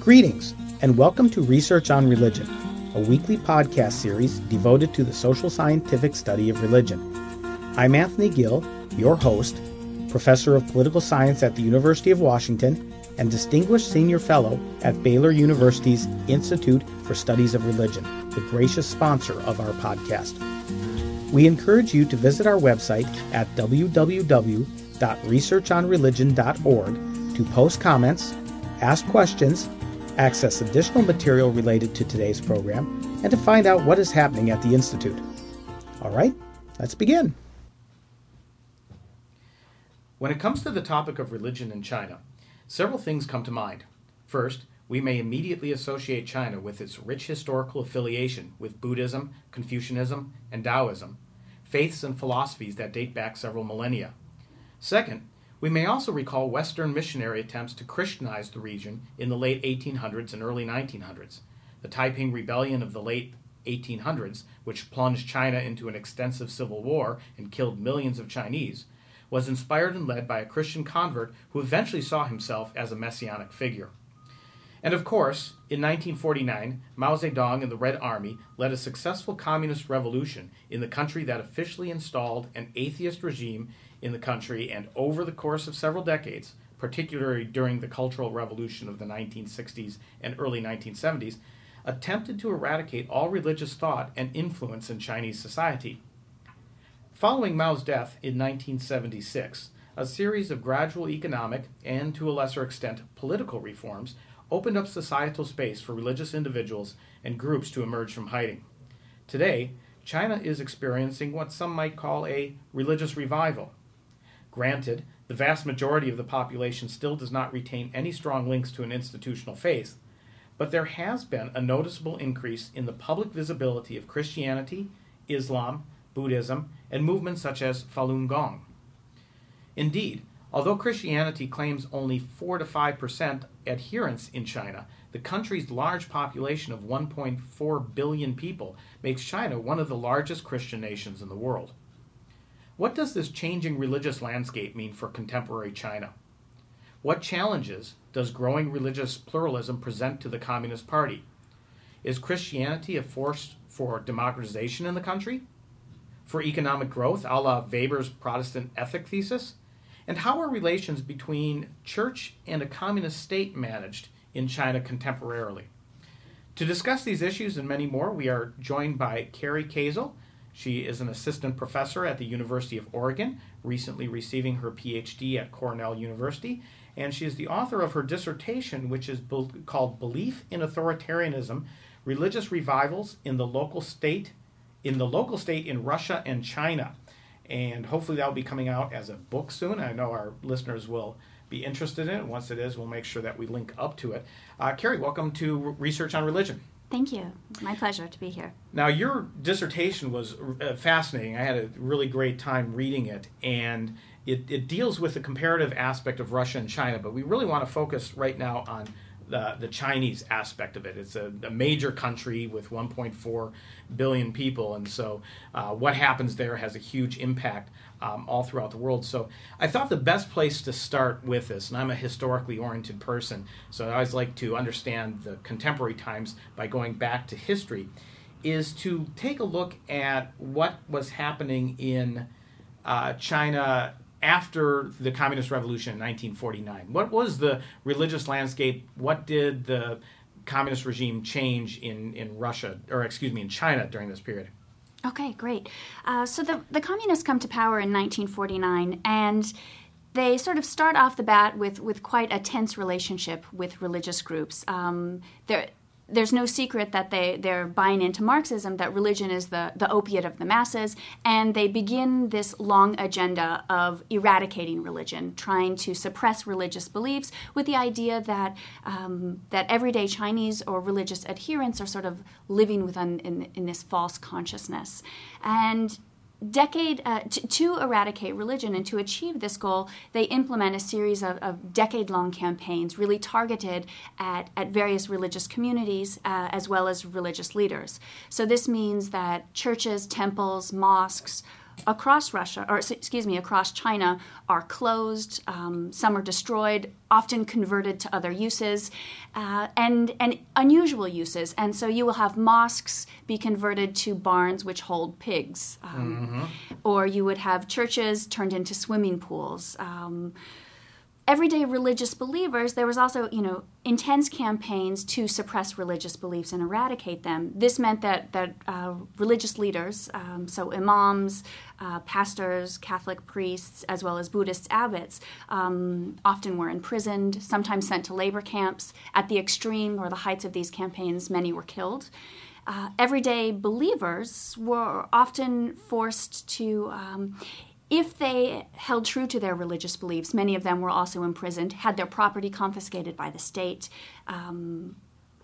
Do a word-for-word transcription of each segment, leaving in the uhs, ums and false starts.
Greetings, and welcome to Research on Religion, a weekly podcast series devoted to the social scientific study of religion. I'm Anthony Gill, your host, professor of political science at the University of Washington and distinguished senior fellow at Baylor University's Institute for Studies of Religion, the gracious sponsor of our podcast. We encourage you to visit our website at w w w dot research on religion dot org to post comments, ask questions, access additional material related to today's program, and to find out what is happening at the Institute. All right, let's begin. When it comes to the topic of religion in China, several things come to mind. First, we may immediately associate China with its rich historical affiliation with Buddhism, Confucianism, and Taoism, faiths and philosophies that date back several millennia. Second, we may also recall Western missionary attempts to Christianize the region in the late eighteen hundreds and early nineteen hundreds. The Taiping Rebellion of the late eighteen hundreds, which plunged China into an extensive civil war and killed millions of Chinese, was inspired and led by a Christian convert who eventually saw himself as a messianic figure. And of course, in nineteen forty-nine, Mao Zedong and the Red Army led a successful communist revolution in the country that officially installed an atheist regime in the country, and over the course of several decades, particularly during the Cultural Revolution of the nineteen sixties and early nineteen seventies, attempted to eradicate all religious thought and influence in Chinese society. Following Mao's death in nineteen seventy-six, a series of gradual economic and, to a lesser extent, political reforms opened up societal space for religious individuals and groups to emerge from hiding. Today, China is experiencing what some might call a religious revival. Granted, the vast majority of the population still does not retain any strong links to an institutional faith, but there has been a noticeable increase in the public visibility of Christianity, Islam, Buddhism, and movements such as Falun Gong. Indeed, although Christianity claims only four to five percent adherence in China, the country's large population of one point four billion people makes China one of the largest Christian nations in the world. What does this changing religious landscape mean for contemporary China? What challenges does growing religious pluralism present to the Communist Party? Is Christianity a force for democratization in the country? For economic growth, a la Weber's Protestant ethic thesis? And how are relations between church and a communist state managed in China contemporarily? To discuss these issues and many more, we are joined by Carrie Kazel. She is an assistant professor at the University of Oregon, recently receiving her P H D at Cornell University, and she is the author of her dissertation, which is be- called Belief in Authoritarianism, Religious Revivals in the Local State in the Local State in Russia and China. And hopefully that will be coming out as a book soon. I know our listeners will be interested in it. Once it is, we'll make sure that we link up to it. Uh, Carrie, welcome to Research on Religion. Thank you. My pleasure to be here. Now, your dissertation was uh, fascinating. I had a really great time reading it, and it, it deals with the comparative aspect of Russia and China, but we really want to focus right now on the, the Chinese aspect of it. It's a, a major country with one point four billion people, and so uh, what happens there has a huge impact um, all throughout the world. So I thought the best place to start with this, and I'm a historically oriented person, so I always like to understand the contemporary times by going back to history, is to take a look at what was happening in uh, China after the Communist Revolution in nineteen forty-nine. What was the religious landscape? What did the communist regime change in, in Russia, or excuse me, in China during this period? Okay, great. Uh, so the, the communists come to power in nineteen forty-nine, and they sort of start off the bat with, with quite a tense relationship with religious groups. Um, there, there's no secret that they, they're buying into Marxism, that religion is the, the opiate of the masses, and they begin this long agenda of eradicating religion, trying to suppress religious beliefs with the idea that um, that everyday Chinese or religious adherents are sort of living with an, in, in this false consciousness. And Decade uh, t- to eradicate religion and to achieve this goal, they implement a series of, of decade-long campaigns really targeted at, at various religious communities uh, as well as religious leaders. So this means that churches, temples, mosques, across Russia, or excuse me, across China, are closed. Um, some are destroyed, often converted to other uses, uh, and and unusual uses. And so you will have mosques be converted to barns which hold pigs, um, mm-hmm. or you would have churches turned into swimming pools. Um, everyday religious believers, there was also, you know, intense campaigns to suppress religious beliefs and eradicate them. This meant that that uh, religious leaders, um, so imams, uh, pastors, Catholic priests, as well as Buddhist abbots, um, often were imprisoned, sometimes sent to labor camps. At the extreme or the heights of these campaigns, many were killed. Uh, everyday believers were often forced to... Um, If they held true to their religious beliefs, many of them were also imprisoned, had their property confiscated by the state. Um,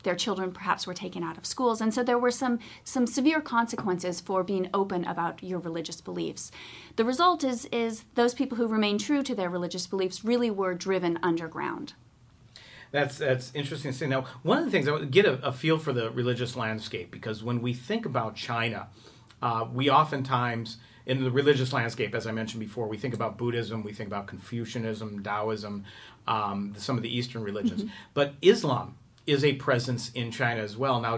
their children perhaps were taken out of schools. And so there were some, some severe consequences for being open about your religious beliefs. The result is, is those people who remained true to their religious beliefs really were driven underground. That's that's interesting to see. Now, one of the things, I want to get a, a feel for the religious landscape, because when we think about China, uh, we oftentimes... in the religious landscape, as I mentioned before, we think about Buddhism, we think about Confucianism, Taoism, um, some of the Eastern religions. Mm-hmm. But Islam is a presence in China as well. Now,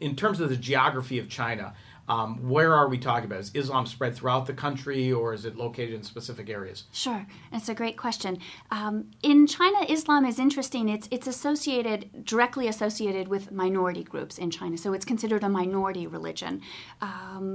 in terms of the geography of China, um, where are we talking about? Is Islam spread throughout the country, or is it located in specific areas? Sure. That's a great question. Um, in China, Islam is interesting. It's it's associated, directly associated with minority groups in China. So it's considered a minority religion. Um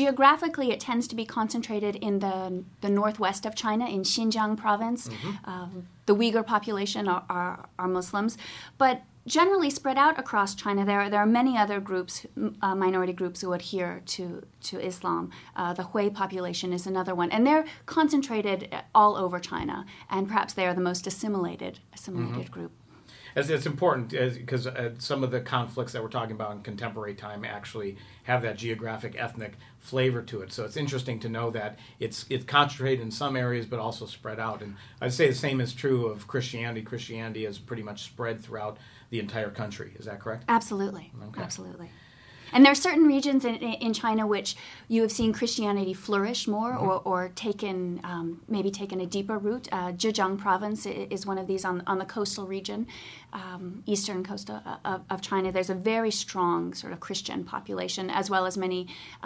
Geographically, it tends to be concentrated in the the northwest of China, in Xinjiang Province. Mm-hmm. Um, the Uyghur population are, are, are Muslims. But generally spread out across China, there are, there are many other groups, uh, minority groups who adhere to, to Islam. Uh, the Hui population is another one. And they're concentrated all over China. And perhaps they are the most assimilated, assimilated mm-hmm. group. As it's important because uh, some of the conflicts that we're talking about in contemporary time actually have that geographic, ethnic flavor to it. So it's interesting to know that it's it's concentrated in some areas but also spread out. And I'd say the same is true of Christianity. Christianity is pretty much spread throughout the entire country. Is that correct? Absolutely. Okay. Absolutely. And there are certain regions in, in China which you have seen Christianity flourish more, or, or taken um, maybe taken a deeper root. Uh, Zhejiang Province is one of these on, on the coastal region, um, eastern coast of, of China. There's a very strong sort of Christian population, as well as many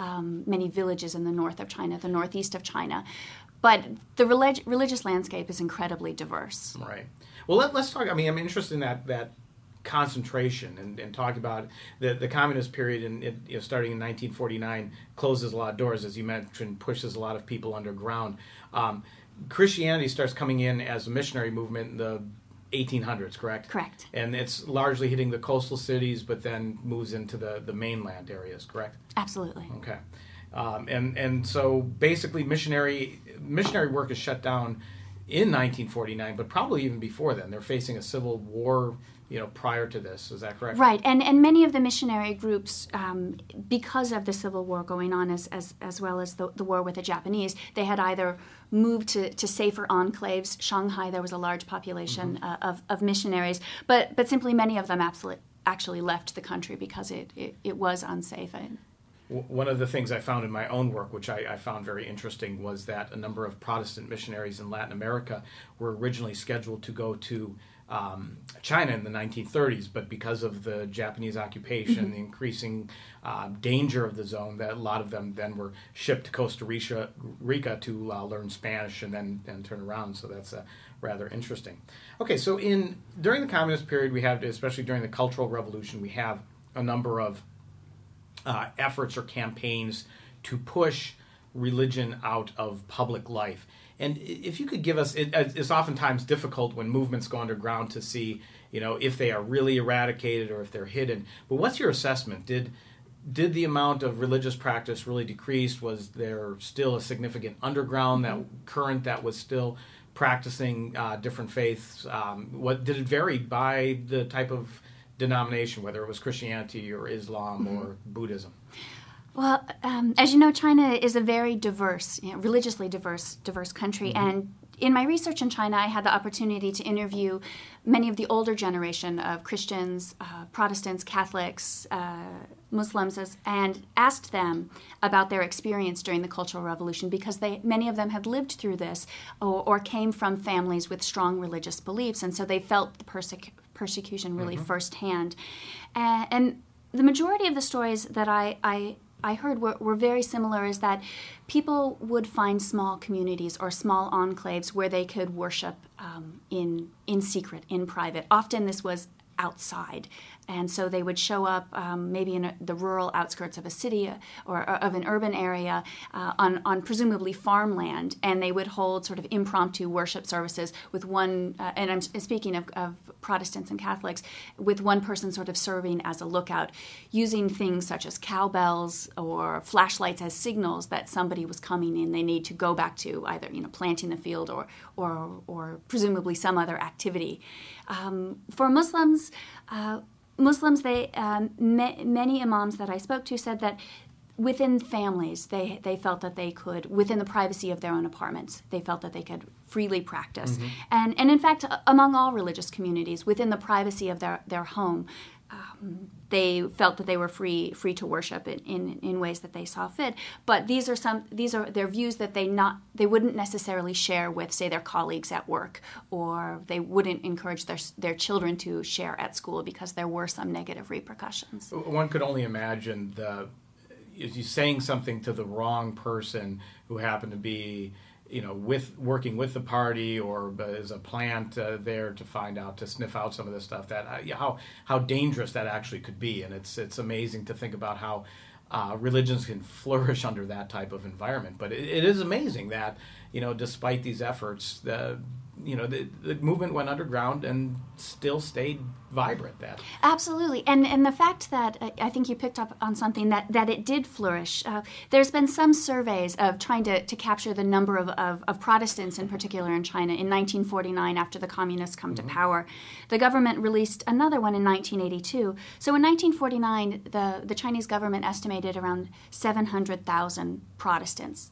um, many villages in the north of China, the northeast of China. But the relig- religious landscape is incredibly diverse. Right. Well, let, let's talk. I mean, I'm interested in that that. concentration and, and talk about the, the communist period in, in, you know, starting in nineteen forty-nine closes a lot of doors, as you mentioned, pushes a lot of people underground. Um, Christianity starts coming in as a missionary movement in the eighteen hundreds, correct? Correct. And it's largely hitting the coastal cities, but then moves into the, the mainland areas, correct? Absolutely. Okay. Um, and, and so basically missionary missionary work is shut down in nineteen forty-nine, but probably even before then. They're facing a civil war, you know, prior to this. Is that correct? Right. And and many of the missionary groups, um, because of the civil war going on, as as, as well as the, the war with the Japanese, they had either moved to, to safer enclaves. Shanghai, there was a large population mm-hmm. uh, of, of missionaries, but but simply many of them absolutely, actually left the country because it, it, it was unsafe. And, one of the things I found in my own work, which I, I found very interesting, was that a number of Protestant missionaries in Latin America were originally scheduled to go to um, China in the nineteen thirties, but because of the Japanese occupation, the increasing uh, danger of the zone, that a lot of them then were shipped to Costa Rica, Rica to uh, learn Spanish and then and turn around. So that's uh, rather interesting. Okay, so in during the communist period, we have, especially during the Cultural Revolution, we have a number of Uh, efforts or campaigns to push religion out of public life. And if you could give us, it, it's oftentimes difficult when movements go underground to see, you know, if they are really eradicated or if they're hidden. But what's your assessment? Did did the amount of religious practice really decrease? Was there still a significant underground that current that was still practicing uh, different faiths? Um, what did it vary by the type of denomination, whether it was Christianity or Islam mm-hmm. or Buddhism? Well, um, as you know, China is a very diverse, you know, religiously diverse, diverse country. Mm-hmm. And in my research in China, I had the opportunity to interview many of the older generation of Christians, uh, Protestants, Catholics, uh, Muslims as, and asked them about their experience during the Cultural Revolution, because they, many of them had lived through this or, or came from families with strong religious beliefs, and so they felt the perse- persecution really mm-hmm. firsthand. Uh, and the majority of the stories that I, I I heard were, were very similar, is that people would find small communities or small enclaves where they could worship um, in in secret, in private. Often this was outside, and so they would show up um, maybe in a, the rural outskirts of a city or, or of an urban area uh, on, on presumably farmland, and they would hold sort of impromptu worship services with one, uh, and I'm speaking of, of Protestants and Catholics, with one person sort of serving as a lookout, using things such as cowbells or flashlights as signals that somebody was coming in. They need to go back to either, you know, planting the field or or, or presumably some other activity. Um, for Muslims, uh, Muslims, they um, ma- many imams that I spoke to said that within families, they they felt that they could, within the privacy of their own apartments, they felt that they could freely practice. Mm-hmm. And and in fact, among all religious communities, within the privacy of their, their home, um, they felt that they were free free to worship in, in, in ways that they saw fit. But these are some these are their views that they not they wouldn't necessarily share with, say, their colleagues at work, or they wouldn't encourage their their children to share at school, because there were some negative repercussions. One could only imagine the is you saying something to the wrong person who happened to be, you know, with working with the party, or is a plant uh, there to find out, to sniff out some of this stuff, that uh, how how dangerous that actually could be. And it's it's amazing to think about how uh, religions can flourish under that type of environment. But it, it is amazing that, you know, despite these efforts, the you know, the, the movement went underground and still stayed vibrant. That absolutely, and and the fact that uh, I think you picked up on something, that that it did flourish. Uh, there's been some surveys of trying to, to capture the number of, of, of Protestants, in particular in China, in nineteen forty-nine, after the communists come mm-hmm. to power. The government released another one in nineteen eighty-two. So in nineteen forty-nine, the the Chinese government estimated around seven hundred thousand Protestants.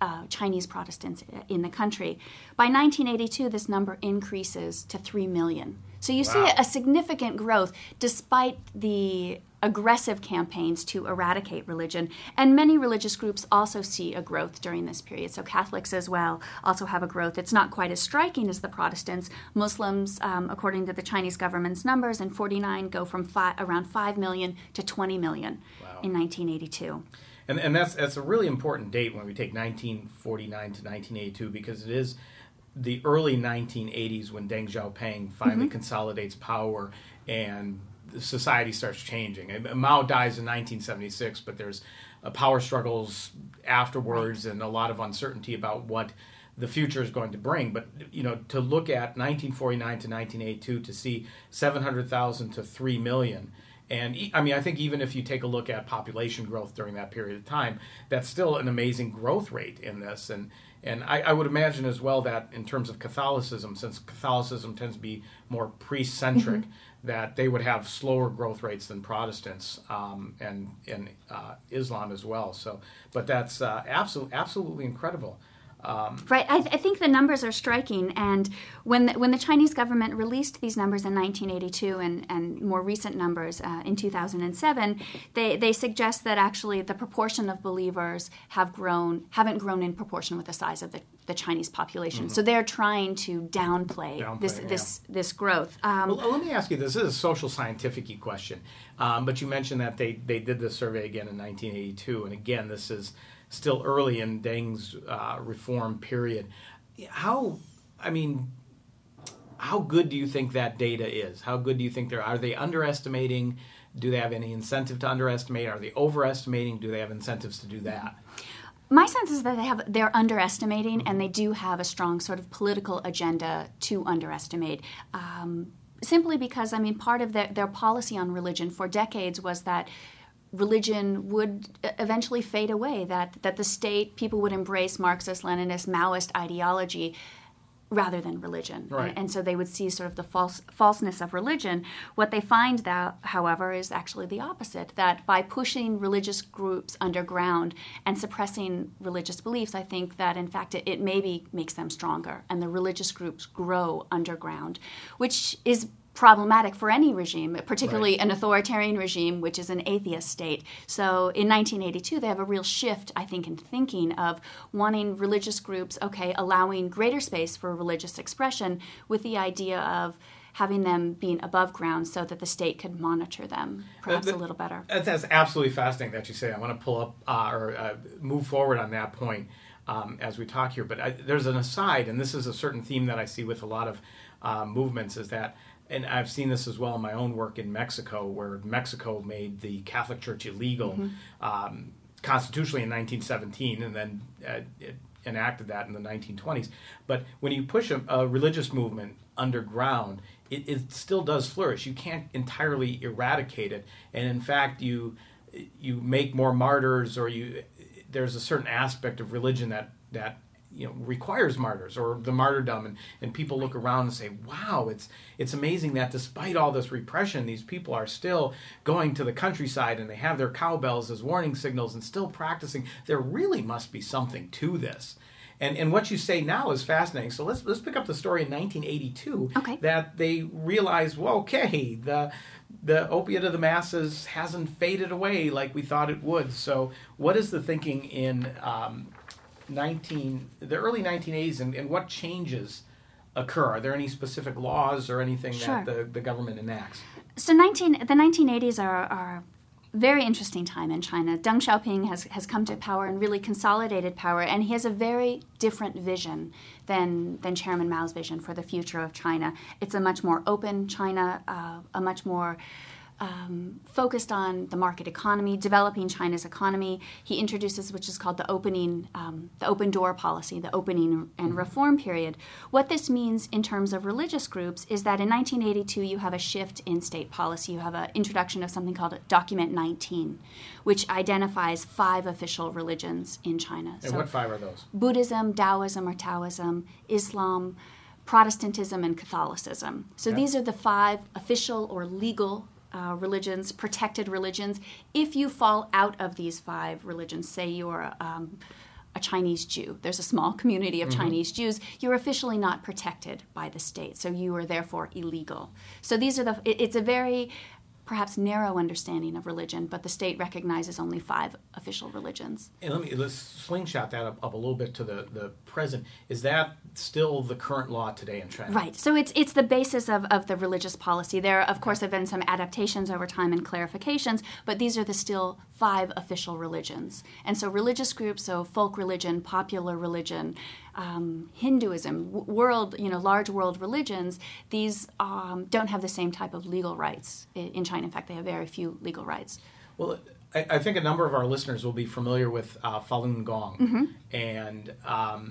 Uh, Chinese Protestants in the country. By nineteen eighty-two, this number increases to three million. So you wow. see a significant growth despite the aggressive campaigns to eradicate religion. And many religious groups also see a growth during this period. So Catholics as well also have a growth. It's not quite as striking as the Protestants. Muslims, um, according to the Chinese government's numbers, in forty-nine go from fi- around five million to twenty million wow. in nineteen eighty-two. And and that's that's a really important date when we take nineteen forty-nine to nineteen eighty-two, because it is the early nineteen eighties when Deng Xiaoping finally mm-hmm. consolidates power and society starts changing. And Mao dies in nineteen seventy-six, but there's uh, power struggles afterwards right. and a lot of uncertainty about what the future is going to bring. But, you know, to look at nineteen forty-nine to nineteen eighty-two, to see seven hundred thousand to three million. And, I mean, I think even if you take a look at population growth during that period of time, that's still an amazing growth rate in this. And and I, I would imagine as well that in terms of Catholicism, since Catholicism tends to be more priest-centric, mm-hmm. that they would have slower growth rates than Protestants um, and, and uh, Islam as well. So, but that's uh, absolutely, absolutely incredible. Um, right. I, th- I think the numbers are striking, and when the, when the Chinese government released these numbers in nineteen eighty-two and, and more recent numbers uh, in two thousand seven, they, they suggest that actually the proportion of believers have grown, haven't grown in proportion with the size of the, the Chinese population. Mm-hmm. So they're trying to downplay, downplay this, yeah. this this growth. Um, well, let me ask you this. This is a social scientific-y question, um, but you mentioned that they, they did this survey again in nineteen eighty-two, and again, this is still early in Deng's uh, reform period. How, I mean, how good do you think that data is? How good do you think they're, are they underestimating? Do they have any incentive to underestimate? Are they overestimating? Do they have incentives to do that? My sense is that they have, they're underestimating, mm-hmm. and they do have a strong sort of political agenda to underestimate. Um, simply because, I mean, part of their, their policy on religion for decades was that religion would eventually fade away, that, that the state, people would embrace Marxist-Leninist, Maoist ideology rather than religion. Right. And, and so they would see sort of the false, falseness of religion. What they find, that, however, is actually the opposite, that by pushing religious groups underground and suppressing religious beliefs, I think that, in fact, it, it maybe makes them stronger, and the religious groups grow underground, which is problematic for any regime, particularly right. an authoritarian regime, which is an atheist state. So in nineteen eighty-two, they have a real shift, I think, in thinking of wanting religious groups, okay, allowing greater space for religious expression with the idea of having them being above ground so that the state could monitor them perhaps uh, the, a little better. That's absolutely fascinating that you say. I want to pull up uh, or uh, move forward on that point um, as we talk here. But I, there's an aside, and this is a certain theme that I see with a lot of uh, movements, is that, and I've seen this as well in my own work in Mexico, where Mexico made the Catholic Church illegal mm-hmm. um, constitutionally in nineteen seventeen, and then uh, it enacted that in the nineteen twenties. But when you push a, a religious movement underground, It, it still does flourish. You can't entirely eradicate it, and in fact, you you make more martyrs, or you there's a certain aspect of religion that that you know requires martyrs or the martyrdom, and, and people look around and say, "Wow, it's it's amazing that despite all this repression, these people are still going to the countryside and they have their cowbells as warning signals and still practicing. There really must be something to this." And and what you say now is fascinating. So let's let's pick up the story in nineteen eighty-two okay. that they realized, well, okay, the the opiate of the masses hasn't faded away like we thought it would. So what is the thinking in um, nineteen the early nineteen eighties, and, and what changes occur? Are there any specific laws or anything sure. that the, the government enacts? So nineteen the nineteen eighties are... are very interesting time in China. Deng Xiaoping has, has come to power and really consolidated power, and he has a very different vision than than Chairman Mao's vision for the future of China. It's a much more open China, uh, a much more um, focused on the market economy, developing China's economy. He introduces which is called the opening, um, the open door policy, the opening and reform period. What this means in terms of religious groups is that in nineteen eighty-two you have a shift in state policy. You have an introduction of something called Document nineteen, which identifies five official religions in China. And so what five are those? Buddhism, Taoism or Taoism, Islam, Protestantism, and Catholicism. So yeah. these are the five official or legal Uh, religions, protected religions. If you fall out of these five religions, say you're um, a Chinese Jew, there's a small community of mm-hmm. Chinese Jews, you're officially not protected by the state, so you are therefore illegal. So these are the, it, it's a very perhaps narrow understanding of religion, but the state recognizes only five official religions. And let me, let's slingshot that up, up a little bit to the, the present. Is that still the current law today in China? Right. So it's it's the basis of, of the religious policy. There, of course, have been some adaptations over time and clarifications, but these are the still five official religions. And so religious groups, so folk religion, popular religion, Um, Hinduism, world, you know, large world religions, these um, don't have the same type of legal rights in China. In fact, they have very few legal rights. Well, I, I think a number of our listeners will be familiar with uh, Falun Gong. Mm-hmm. And um,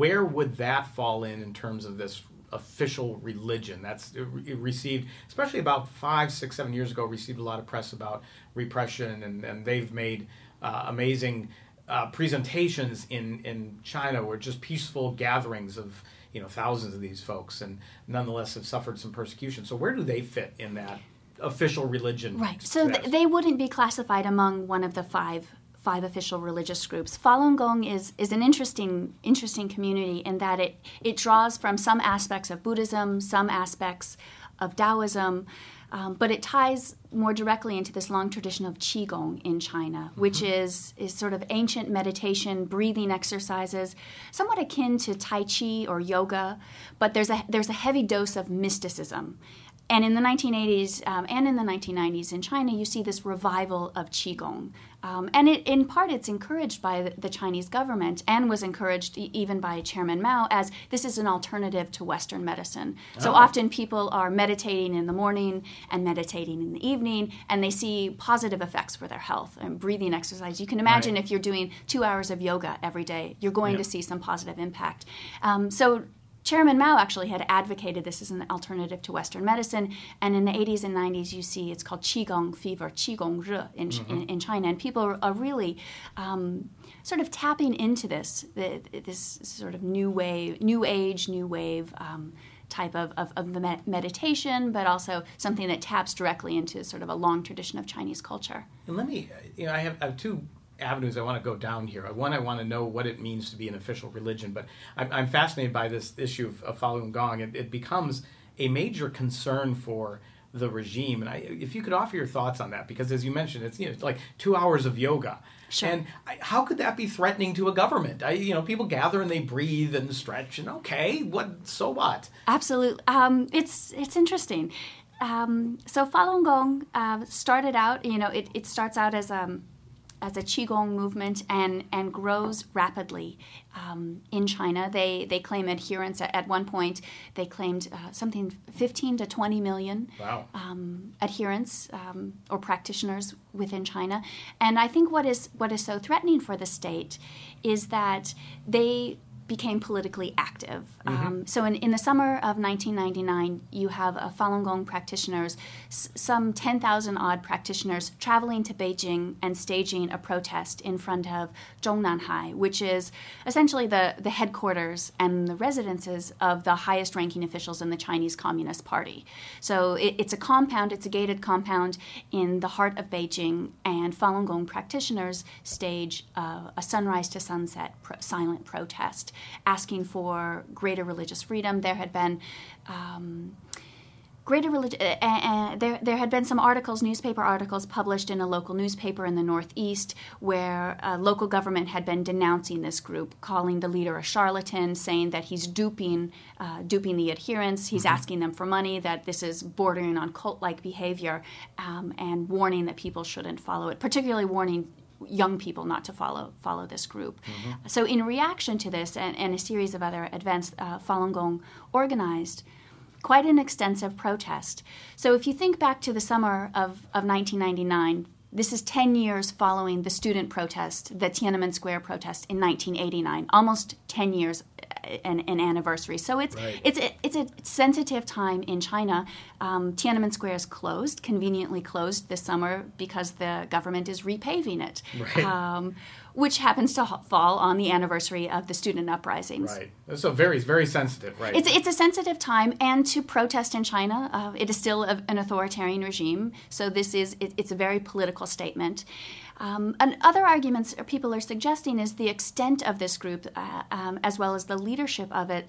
where would that fall in in terms of this official religion? That's it received, especially about five, six, seven years ago, received a lot of press about repression, and, and they've made uh, amazing Uh, presentations in, in China were just peaceful gatherings of you know thousands of these folks, and nonetheless have suffered some persecution. So where do they fit in that official religion? Right. So th- they wouldn't be classified among one of the five five official religious groups. Falun Gong is is an interesting interesting community in that it it draws from some aspects of Buddhism, some aspects of Taoism. Um, but it ties more directly into this long tradition of Qigong in China, which mm-hmm. is, is sort of ancient meditation, breathing exercises, somewhat akin to Tai Chi or yoga, but there's a, there's a heavy dose of mysticism. And in the nineteen eighties um, and in the nineteen nineties in China, you see this revival of Qigong. Um, and it, in part, it's encouraged by the, the Chinese government, and was encouraged e- even by Chairman Mao, as this is an alternative to Western medicine. Oh. So often people are meditating in the morning and meditating in the evening, and they see positive effects for their health and breathing exercise. You can imagine right. if you're doing two hours of yoga every day, you're going yep. to see some positive impact. Um, so Chairman Mao actually had advocated this as an alternative to Western medicine, and in the eighties and nineties, you see it's called Qigong fever, Qigong Re in, mm-hmm. in, in China, and people are really um, sort of tapping into this, the, this sort of new wave, new age, new wave um, type of, of, of med- meditation, but also something that taps directly into sort of a long tradition of Chinese culture. And let me, you know, I have, I have two avenues I want to go down here. One, I want to know what it means to be an official religion, but I'm, I'm fascinated by this issue of, of Falun Gong. It, it becomes a major concern for the regime. And I, if you could offer your thoughts on that, because as you mentioned, it's, you know, it's like two hours of yoga. Sure. And I, how could that be threatening to a government? I, you know, people gather and they breathe and stretch and okay, what? So what? Absolutely. Um, it's it's interesting. Um, so Falun Gong uh, started out, you know, it, it starts out as um, as a Qigong movement and, and grows rapidly um, in China. They they claim adherents at, at one point. They claimed uh, something fifteen to twenty million wow. um, adherents um, or practitioners within China. And I think what is what is so threatening for the state is that they became politically active. Mm-hmm. Um, so in, in the summer of nineteen ninety-nine, you have uh, Falun Gong practitioners, s- some ten thousand odd practitioners traveling to Beijing and staging a protest in front of Zhongnanhai, which is essentially the, the headquarters and the residences of the highest ranking officials in the Chinese Communist Party. So it, it's a compound, it's a gated compound in the heart of Beijing, and Falun Gong practitioners stage uh, a sunrise to sunset pro- silent protest, asking for greater religious freedom. There had been um, greater religious. Uh, uh, there, there had been some articles, newspaper articles, published in a local newspaper in the Northeast, where uh, local government had been denouncing this group, calling the leader a charlatan, saying that he's duping, uh, duping the adherents. He's mm-hmm. asking them for money. That this is bordering on cult-like behavior, um, and warning that people shouldn't follow it. Particularly warning young people not to follow follow this group. Mm-hmm. So in reaction to this and, and a series of other events, uh, Falun Gong organized quite an extensive protest. So if you think back to the summer of, of nineteen ninety-nine, this is ten years following the student protest, the Tiananmen Square protest in nineteen eighty-nine, almost ten years an, an anniversary. So it's right. it's a, it's a sensitive time in China. Um, Tiananmen Square is closed, conveniently closed this summer because the government is repaving it, right. um, which happens to ha- fall on the anniversary of the student uprisings. Right. So very, very sensitive, right? It's, it's a sensitive time, and to protest in China, uh, it is still a, an authoritarian regime. So this is it, it's a very political statement. Um, and other arguments people are suggesting is the extent of this group, uh, um, as well as the leadership of it,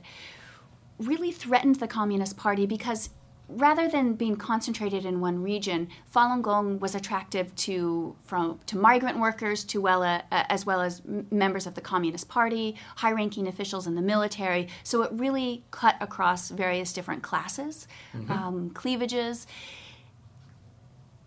really threatened the Communist Party because rather than being concentrated in one region, Falun Gong was attractive to from to migrant workers, to well uh, as well as members of the Communist Party, high-ranking officials in the military. So it really cut across various different classes, mm-hmm. um, cleavages.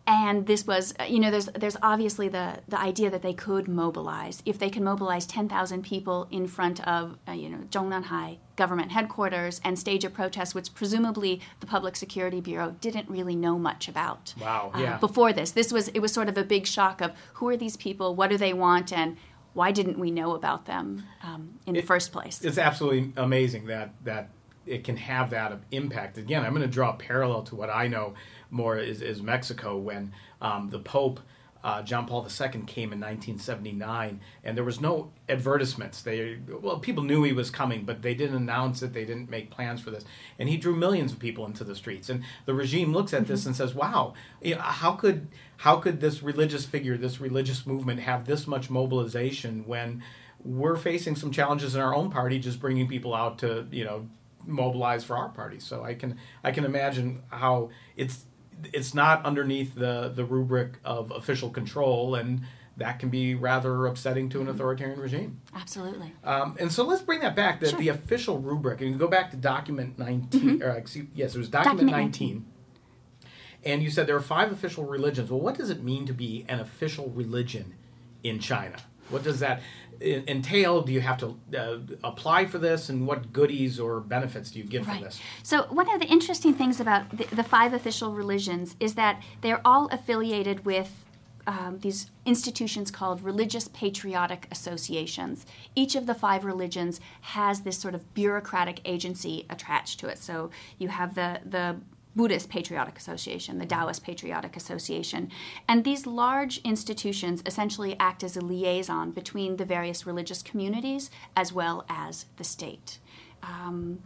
And this was, you know, there's there's obviously the, the idea that they could mobilize. If they can mobilize ten thousand people in front of, uh, you know, Zhongnanhai government headquarters and stage a protest, which presumably the Public Security Bureau didn't really know much about. Wow, yeah. Uh, before this. This was, it was sort of a big shock of who are these people, what do they want, and why didn't we know about them um, in it, the first place? It's absolutely amazing that that it can have that impact. Again, I'm going to draw a parallel to what I know more is, is Mexico, when um, the Pope, uh, John Paul the Second, came in nineteen seventy-nine, and there was no advertisements. They well, people knew he was coming, but they didn't announce it. They didn't make plans for this. And he drew millions of people into the streets. And the regime looks at this mm-hmm. and says, wow, you know, how could how could this religious figure, this religious movement have this much mobilization when we're facing some challenges in our own party just bringing people out to, you know, mobilize for our party. So I can I can imagine how it's it's not underneath the, the rubric of official control, and that can be rather upsetting to an authoritarian regime. Absolutely. Um, and so let's bring that back, the, sure. the official rubric, and you go back to Document nineteen, mm-hmm. or excuse, yes, it was Document, Document nineteen, nineteen, and you said there are five official religions. Well, what does it mean to be an official religion in China? What does that entail? Do you have to uh, apply for this, and what goodies or benefits do you get right. from this? So one of the interesting things about the, the five official religions is that they're all affiliated with um, these institutions called religious patriotic associations. Each of the five religions has this sort of bureaucratic agency attached to it. So you have the the Buddhist Patriotic Association, the Taoist Patriotic Association. And these large institutions essentially act as a liaison between the various religious communities as well as the state. Um,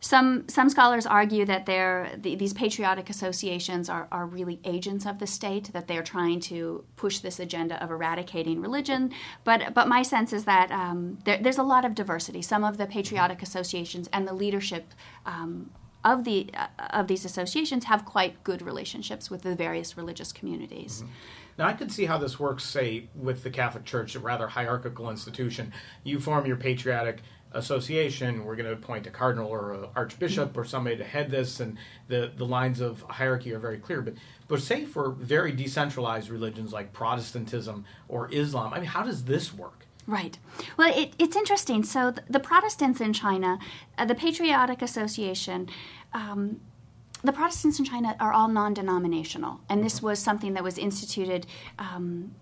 some some scholars argue that they're, the, these patriotic associations are, are really agents of the state, that they're trying to push this agenda of eradicating religion. But but my sense is that um, there, there's a lot of diversity. Some of the patriotic associations and the leadership um of the uh, of these associations have quite good relationships with the various religious communities. Mm-hmm. Now, I could see how this works, say, with the Catholic Church, a rather hierarchical institution. You form your patriotic association, we're going to appoint a cardinal or an archbishop mm-hmm. or somebody to head this, and the, the lines of hierarchy are very clear. But, but say for very decentralized religions like Protestantism or Islam, I mean, how does this work? Right. Well, it, it's interesting. So the, the Protestants in China, uh, the Patriotic Association, um, the Protestants in China are all non-denominational. And this was something that was instituted um,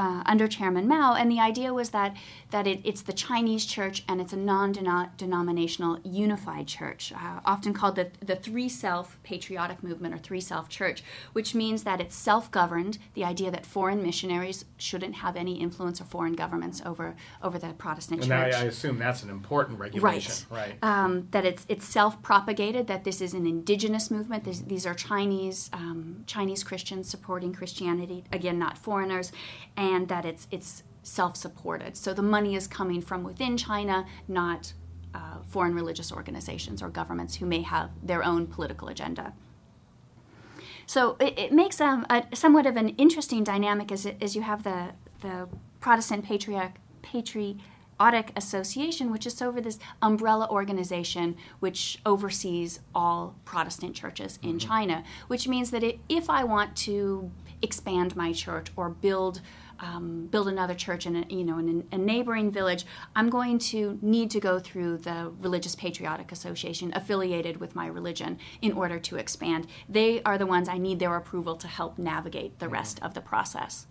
uh, under Chairman Mao. And the idea was that, that it, it's the Chinese church and it's a non-denominational unified church, uh, often called the, the Three Self Patriotic Movement or Three Self Church, which means that it's self-governed, the idea that foreign missionaries shouldn't have any influence or foreign governments over, over the Protestant and church. And I, I assume that's an important regulation. Right. right. Um, that it's it's self-propagated, that this is an indigenous movement. This, these are Chinese um, Chinese Christians supporting Christianity, again, not foreigners, and that it's it's self-supported. So the money is coming from within China, not uh, foreign religious organizations or governments who may have their own political agenda. So it, it makes um, a, somewhat of an interesting dynamic as, as you have the, the Protestant Patriarch, Patriotic Association, which is sort of this umbrella organization which oversees all Protestant churches in China, which means that it, if I want to expand my church or build Um, build another church in a, you know in a neighboring village, I'm going to need to go through the Religious Patriotic Association affiliated with my religion in order to expand. They are the ones I need their approval to help navigate the rest of the process.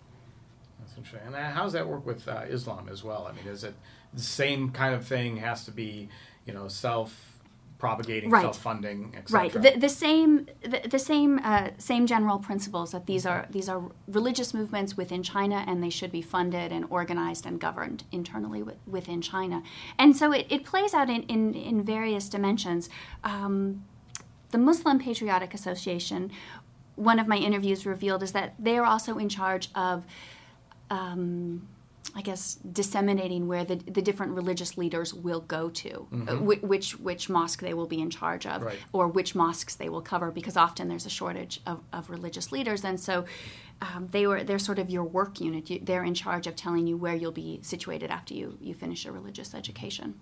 That's interesting. And how does that work with uh, Islam as well? I mean, is it the same kind of thing? Has to be you know self. propagating, right. self-funding, et cetera. Right. The, the same, the, the same, uh, same general principles that these are these are religious movements within China, and they should be funded and organized and governed internally with, within China. And so it, it plays out in in, in various dimensions. Um, the Muslim Patriotic Association, one of my interviews revealed, is that they are also in charge of. Um, I guess, disseminating where the, the different religious leaders will go to, mm-hmm. uh, wh- which which mosque they will be in charge of, right. or which mosques they will cover, because often there's a shortage of, of religious leaders. And so um, they were, they're sort of your work unit. You, they're in charge of telling you where you'll be situated after you, you finish your religious education.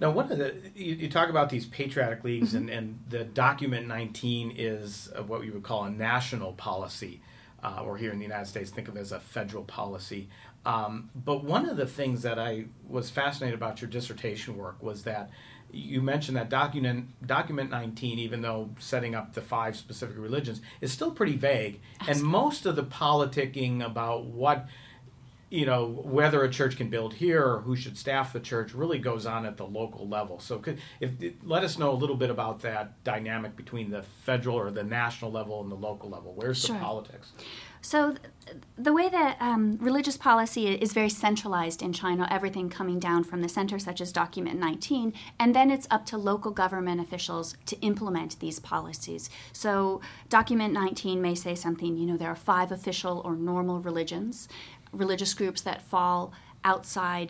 Now, one of the, you, you talk about these patriotic leagues, mm-hmm. and, and the Document nineteen is what we would call a national policy, uh, or here in the United States, think of it as a federal policy. Um, but one of the things that I was fascinated about your dissertation work was that you mentioned that document, document nineteen, even though setting up the five specific religions, is still pretty vague. Absolutely. And most of the politicking about what, you know, whether a church can build here or who should staff the church really goes on at the local level. So could, if, let us know a little bit about that dynamic between the federal or the national level and the local level. Where's the sure. politics? So th- the way that um, religious policy is very centralized in China, everything coming down from the center, such as Document nineteen, and then it's up to local government officials to implement these policies. So Document nineteen may say something, you know, there are five official or normal religions, religious groups that fall outside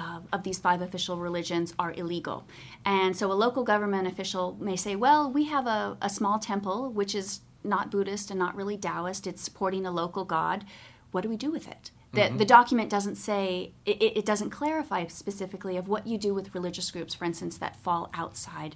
Uh, of these five official religions are illegal. And so a local government official may say, well, we have a, a small temple, which is not Buddhist and not really Taoist. It's supporting a local god. What do we do with it? The, mm-hmm. the document doesn't say, it, it doesn't clarify specifically of what you do with religious groups, for instance, that fall outside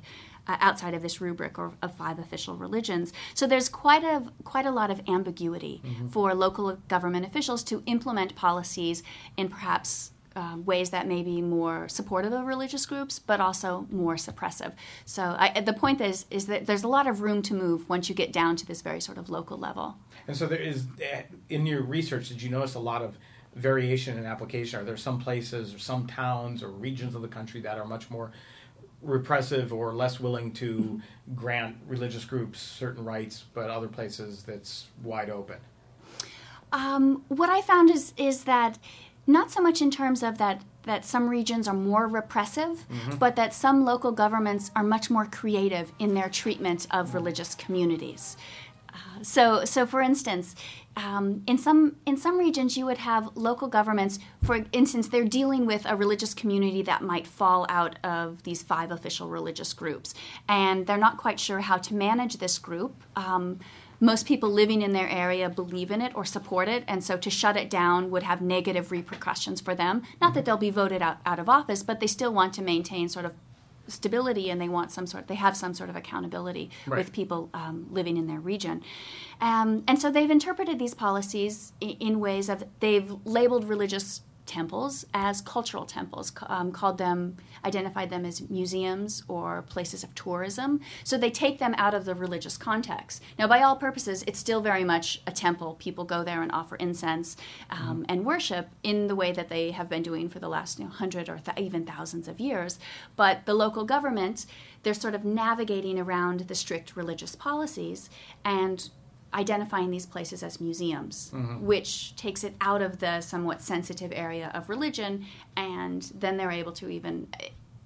uh, outside of this rubric or of five official religions. So there's quite a, quite a lot of ambiguity mm-hmm. for local government officials to implement policies in perhaps Uh, ways that may be more supportive of religious groups, but also more suppressive. So I, the point is is that there's a lot of room to move once you get down to this very sort of local level. And so there is, in your research, did you notice a lot of variation in application? Are there some places or some towns or regions of the country that are much more repressive or less willing to mm-hmm. grant religious groups certain rights, but other places that's wide open? Um, what I found is is that not so much in terms of that, that some regions are more repressive, mm-hmm. but that some local governments are much more creative in their treatment of religious communities. Uh, so, so for instance, um, in some in some regions, you would have local governments. For instance, they're dealing with a religious community that might fall out of these five official religious groups, and they're not quite sure how to manage this group. Um, Most people living in their area believe in it or support it, and so to shut it down would have negative repercussions for them. Not that they'll be voted out, out of office, but they still want to maintain sort of stability, and they want some sort. They have some sort of accountability right. with people um, living in their region, um, and so they've interpreted these policies in, in ways of they've labeled religious temples as cultural temples, um, called them, identified them as museums or places of tourism. So they take them out of the religious context. Now, by all purposes, it's still very much a temple. People go there and offer incense um, mm. and worship in the way that they have been doing for the last you know, hundred or th- even thousands of years. But the local government, they're sort of navigating around the strict religious policies and identifying these places as museums, mm-hmm. which takes it out of the somewhat sensitive area of religion, and then they're able to even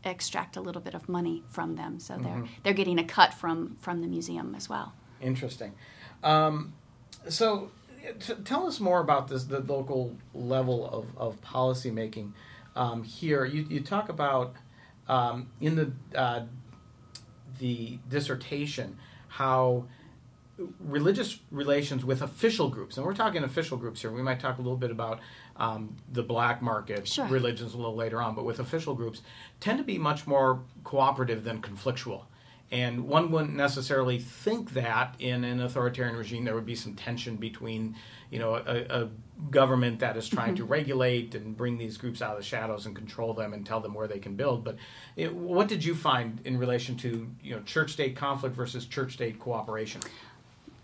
extract a little bit of money from them. So mm-hmm. they're they're getting a cut from, from the museum as well. Interesting. Um, so t- tell us more about this, the local level of, of policymaking um, here. You, you talk about um, in the uh, the dissertation how religious relations with official groups, and we're talking official groups here. We might talk a little bit about um, the black market sure. religions a little later on, but with official groups tend to be much more cooperative than conflictual. And one wouldn't necessarily think that in an authoritarian regime there would be some tension between, you know, a, a government that is trying mm-hmm. to regulate and bring these groups out of the shadows and control them and tell them where they can build. But it, what did you find in relation to, you know, church-state conflict versus church-state cooperation?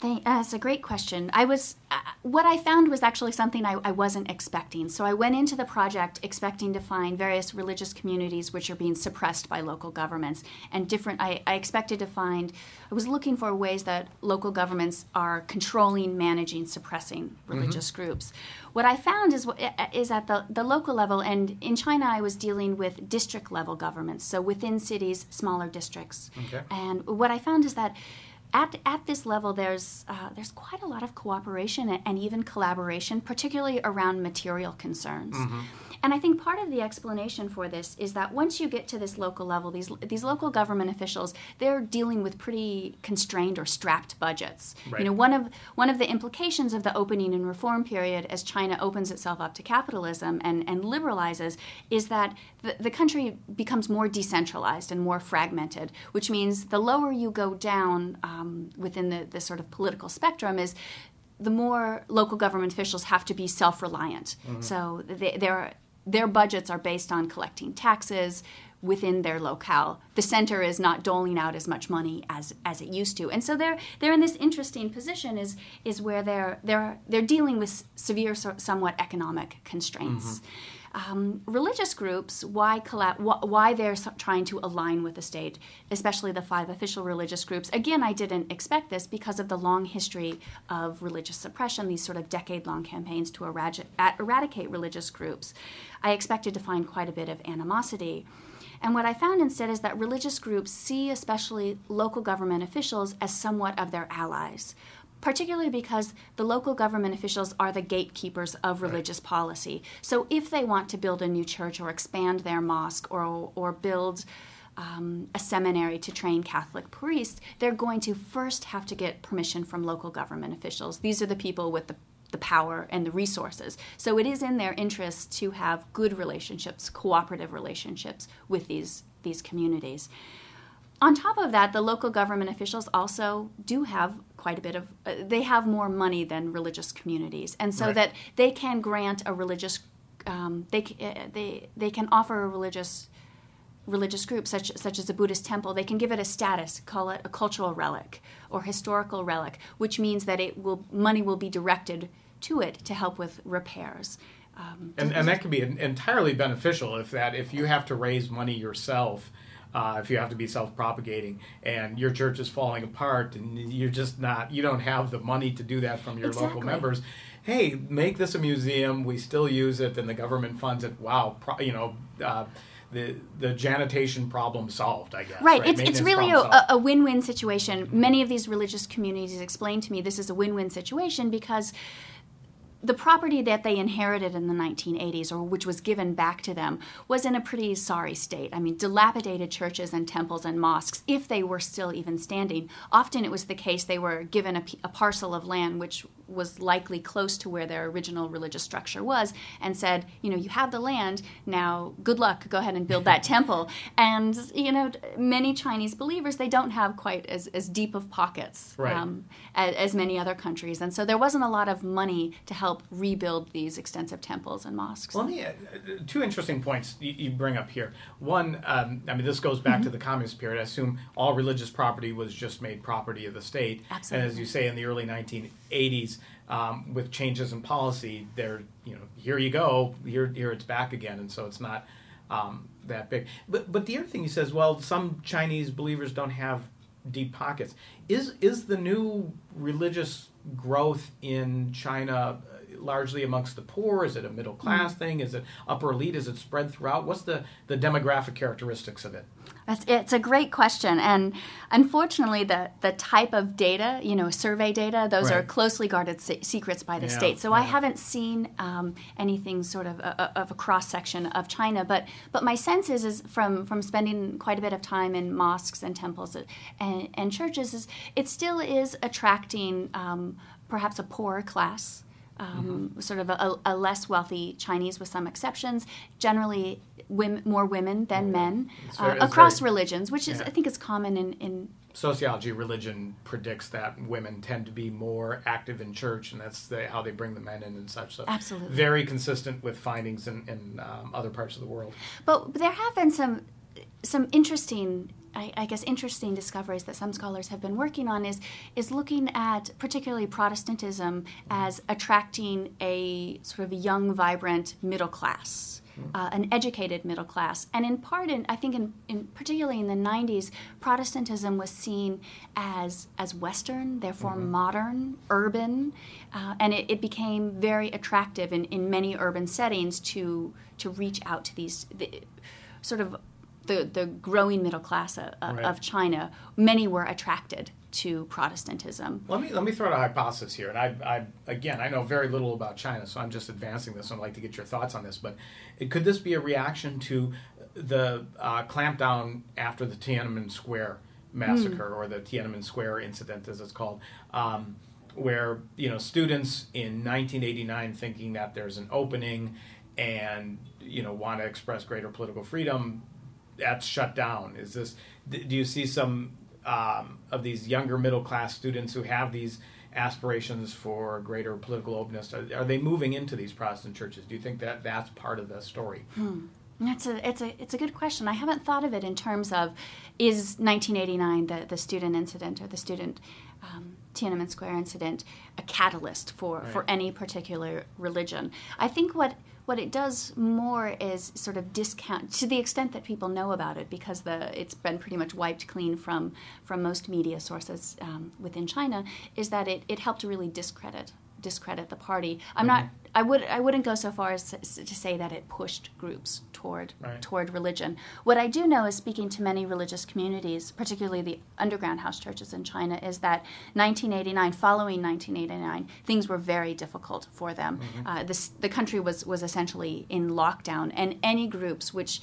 Uh, that's a great question. I was, uh, what I found was actually something I, I wasn't expecting. So I went into the project expecting to find various religious communities which are being suppressed by local governments and different, I, I expected to find, I was looking for ways that local governments are controlling, managing, suppressing religious mm-hmm. groups. What I found is is at the, the local level, and in China I was dealing with district level governments, so within cities, smaller districts. Okay. And what I found is that At at this level, there's uh, there's quite a lot of cooperation and, and even collaboration, particularly around material concerns. Mm-hmm. And I think part of the explanation for this is that once you get to this local level, these these local government officials, they're dealing with pretty constrained or strapped budgets. Right. You know, one of one of the implications of the opening and reform period as China opens itself up to capitalism and, and liberalizes is that the, the country becomes more decentralized and more fragmented, which means the lower you go down um, within the, the sort of political spectrum is the more local government officials have to be self-reliant. Mm-hmm. So they, they're Their budgets are based on collecting taxes within their locale. The center is not doling out as much money as, as it used to, and so they're they're in this interesting position is is where they're they're they're dealing with severe, so, somewhat economic constraints. Mm-hmm. Um, religious groups, why colla- wh- why they're so- trying to align with the state, especially the five official religious groups. Again, I didn't expect this because of the long history of religious suppression. These sort of decade-long campaigns to erad- eradicate religious groups. I expected to find quite a bit of animosity. And what I found instead is that religious groups see especially local government officials as somewhat of their allies, particularly because the local government officials are the gatekeepers of religious right. policy. So if they want to build a new church or expand their mosque or or build um, a seminary to train Catholic priests, they're going to first have to get permission from local government officials. These are the people with the the power and the resources. So it is in their interest to have good relationships, cooperative relationships with these these communities. On top of that, the local government officials also do have quite a bit of, uh, they have more money than religious communities. And so right. that they can grant a religious, um, they, uh, they, they can offer a religious religious group, such such as a Buddhist temple, they can give it a status, call it a cultural relic or historical relic, which means that it will money will be directed to it to help with repairs. Um, and and that can be entirely beneficial if that if you have to raise money yourself, uh, if you have to be self-propagating, and your church is falling apart, and you're just not, you don't have the money to do that from your exactly. local members. Hey, make this a museum. We still use it, and the government funds it. Wow, pro, you know. Uh, the the janitation problem solved, I guess. Right. right? It's it's really a, a win-win situation. Many of these religious communities explained to me this is a win-win situation because the property that they inherited in the nineteen eighties, or which was given back to them, was in a pretty sorry state. I mean, dilapidated churches and temples and mosques, if they were still even standing. Often it was the case they were given a, a parcel of land which was likely close to where their original religious structure was, and said, you know, you have the land, now good luck, go ahead and build that temple. And, you know, many Chinese believers, they don't have quite as, as deep of pockets right. um, as, as many other countries. And so there wasn't a lot of money to help rebuild these extensive temples and mosques. Well, yeah, two interesting points you bring up here. One, um, I mean, this goes back mm-hmm. to the communist period. I assume all religious property was just made property of the state. Absolutely. And as you say, in the early nineteen eighties, um, with changes in policy, there, you know, here you go, here, here it's back again, and so it's not um, that big. But, but the other thing he says, well, some Chinese believers don't have deep pockets. Is is the new religious growth in China largely amongst the poor? Is it a middle class mm. thing? Is it upper elite? Is it spread throughout? What's the, the demographic characteristics of it? It's, it's a great question. And unfortunately, the, the type of data, you know, survey data, those right. are closely guarded se- secrets by the yeah, state. So yeah. I haven't seen um, anything sort of a, of a cross-section of China. But but my sense is, is from, from spending quite a bit of time in mosques and temples and, and churches, is it still is attracting um, perhaps a poorer class. Um, mm-hmm. Sort of a, a less wealthy Chinese, with some exceptions, generally women, more women than mm-hmm. men, uh, very, across very, religions, which is yeah. I think is common in, in... Sociology, religion predicts that women tend to be more active in church, and that's the, how they bring the men in and such. So absolutely. Very consistent with findings in, in um, other parts of the world. But there have been some some interesting... I, I guess interesting discoveries that some scholars have been working on is is looking at particularly Protestantism as attracting a sort of young, vibrant middle class, uh, an educated middle class. And in part, in, I think in, in particularly in the nineties, Protestantism was seen as as Western, therefore mm-hmm. modern, urban, uh, and it, it became very attractive in, in many urban settings to to reach out to these the, sort of The, the growing middle class of, uh, right. of China. Many were attracted to Protestantism. Let me let me throw out a hypothesis here, and I, I again I know very little about China, so I'm just advancing this. I'd like to get your thoughts on this, but it, could this be a reaction to the uh, clampdown after the Tiananmen Square massacre mm. or the Tiananmen Square incident, as it's called? Um, where you know students in nineteen eighty-nine thinking that there's an opening and you know want to express greater political freedom. That's shut down. Is this? Do you see some um, of these younger middle class students who have these aspirations for greater political openness? Are, are they moving into these Protestant churches? Do you think that that's part of the story? Hmm. That's a it's a it's a good question. I haven't thought of it in terms of is nineteen eighty-nine the, the student incident or the student um, Tiananmen Square incident a catalyst for, right. for any particular religion? I think what. What it does more is sort of discount, to the extent that people know about it, because the it's been pretty much wiped clean from, from most media sources um, within China, is that it, it helped to really discredit discredit the party. I'm mm-hmm. not. I would. I wouldn't go so far as to say that it pushed groups toward right. toward religion. What I do know is, speaking to many religious communities, particularly the underground house churches in China, is that nineteen eighty-nine, following nineteen eighty-nine, things were very difficult for them. Mm-hmm. Uh, this, the country was was essentially in lockdown, and any groups which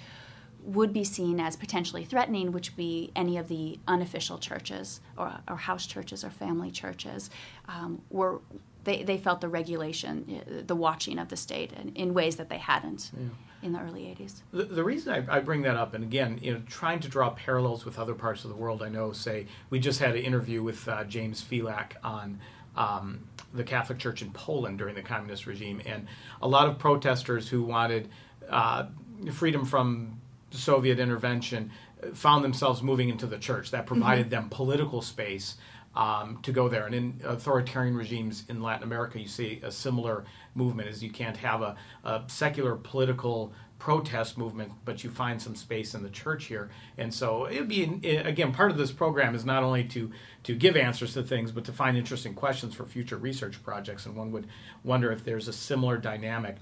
would be seen as potentially threatening, which would be any of the unofficial churches or, or house churches or family churches, um, were. They they felt the regulation, the watching of the state in, in ways that they hadn't yeah. in the early eighties. The, the reason I, I bring that up, and again, you know, trying to draw parallels with other parts of the world, I know, say, we just had an interview with uh, James Filak on um, the Catholic Church in Poland during the communist regime, and a lot of protesters who wanted uh, freedom from Soviet intervention found themselves moving into the church. That provided mm-hmm. them political space. Um, to go there. And in authoritarian regimes in Latin America, you see a similar movement, is you can't have a, a secular political protest movement, but you find some space in the church here. And so it'd be, again, part of this program is not only to, to give answers to things, but to find interesting questions for future research projects. And one would wonder if there's a similar dynamic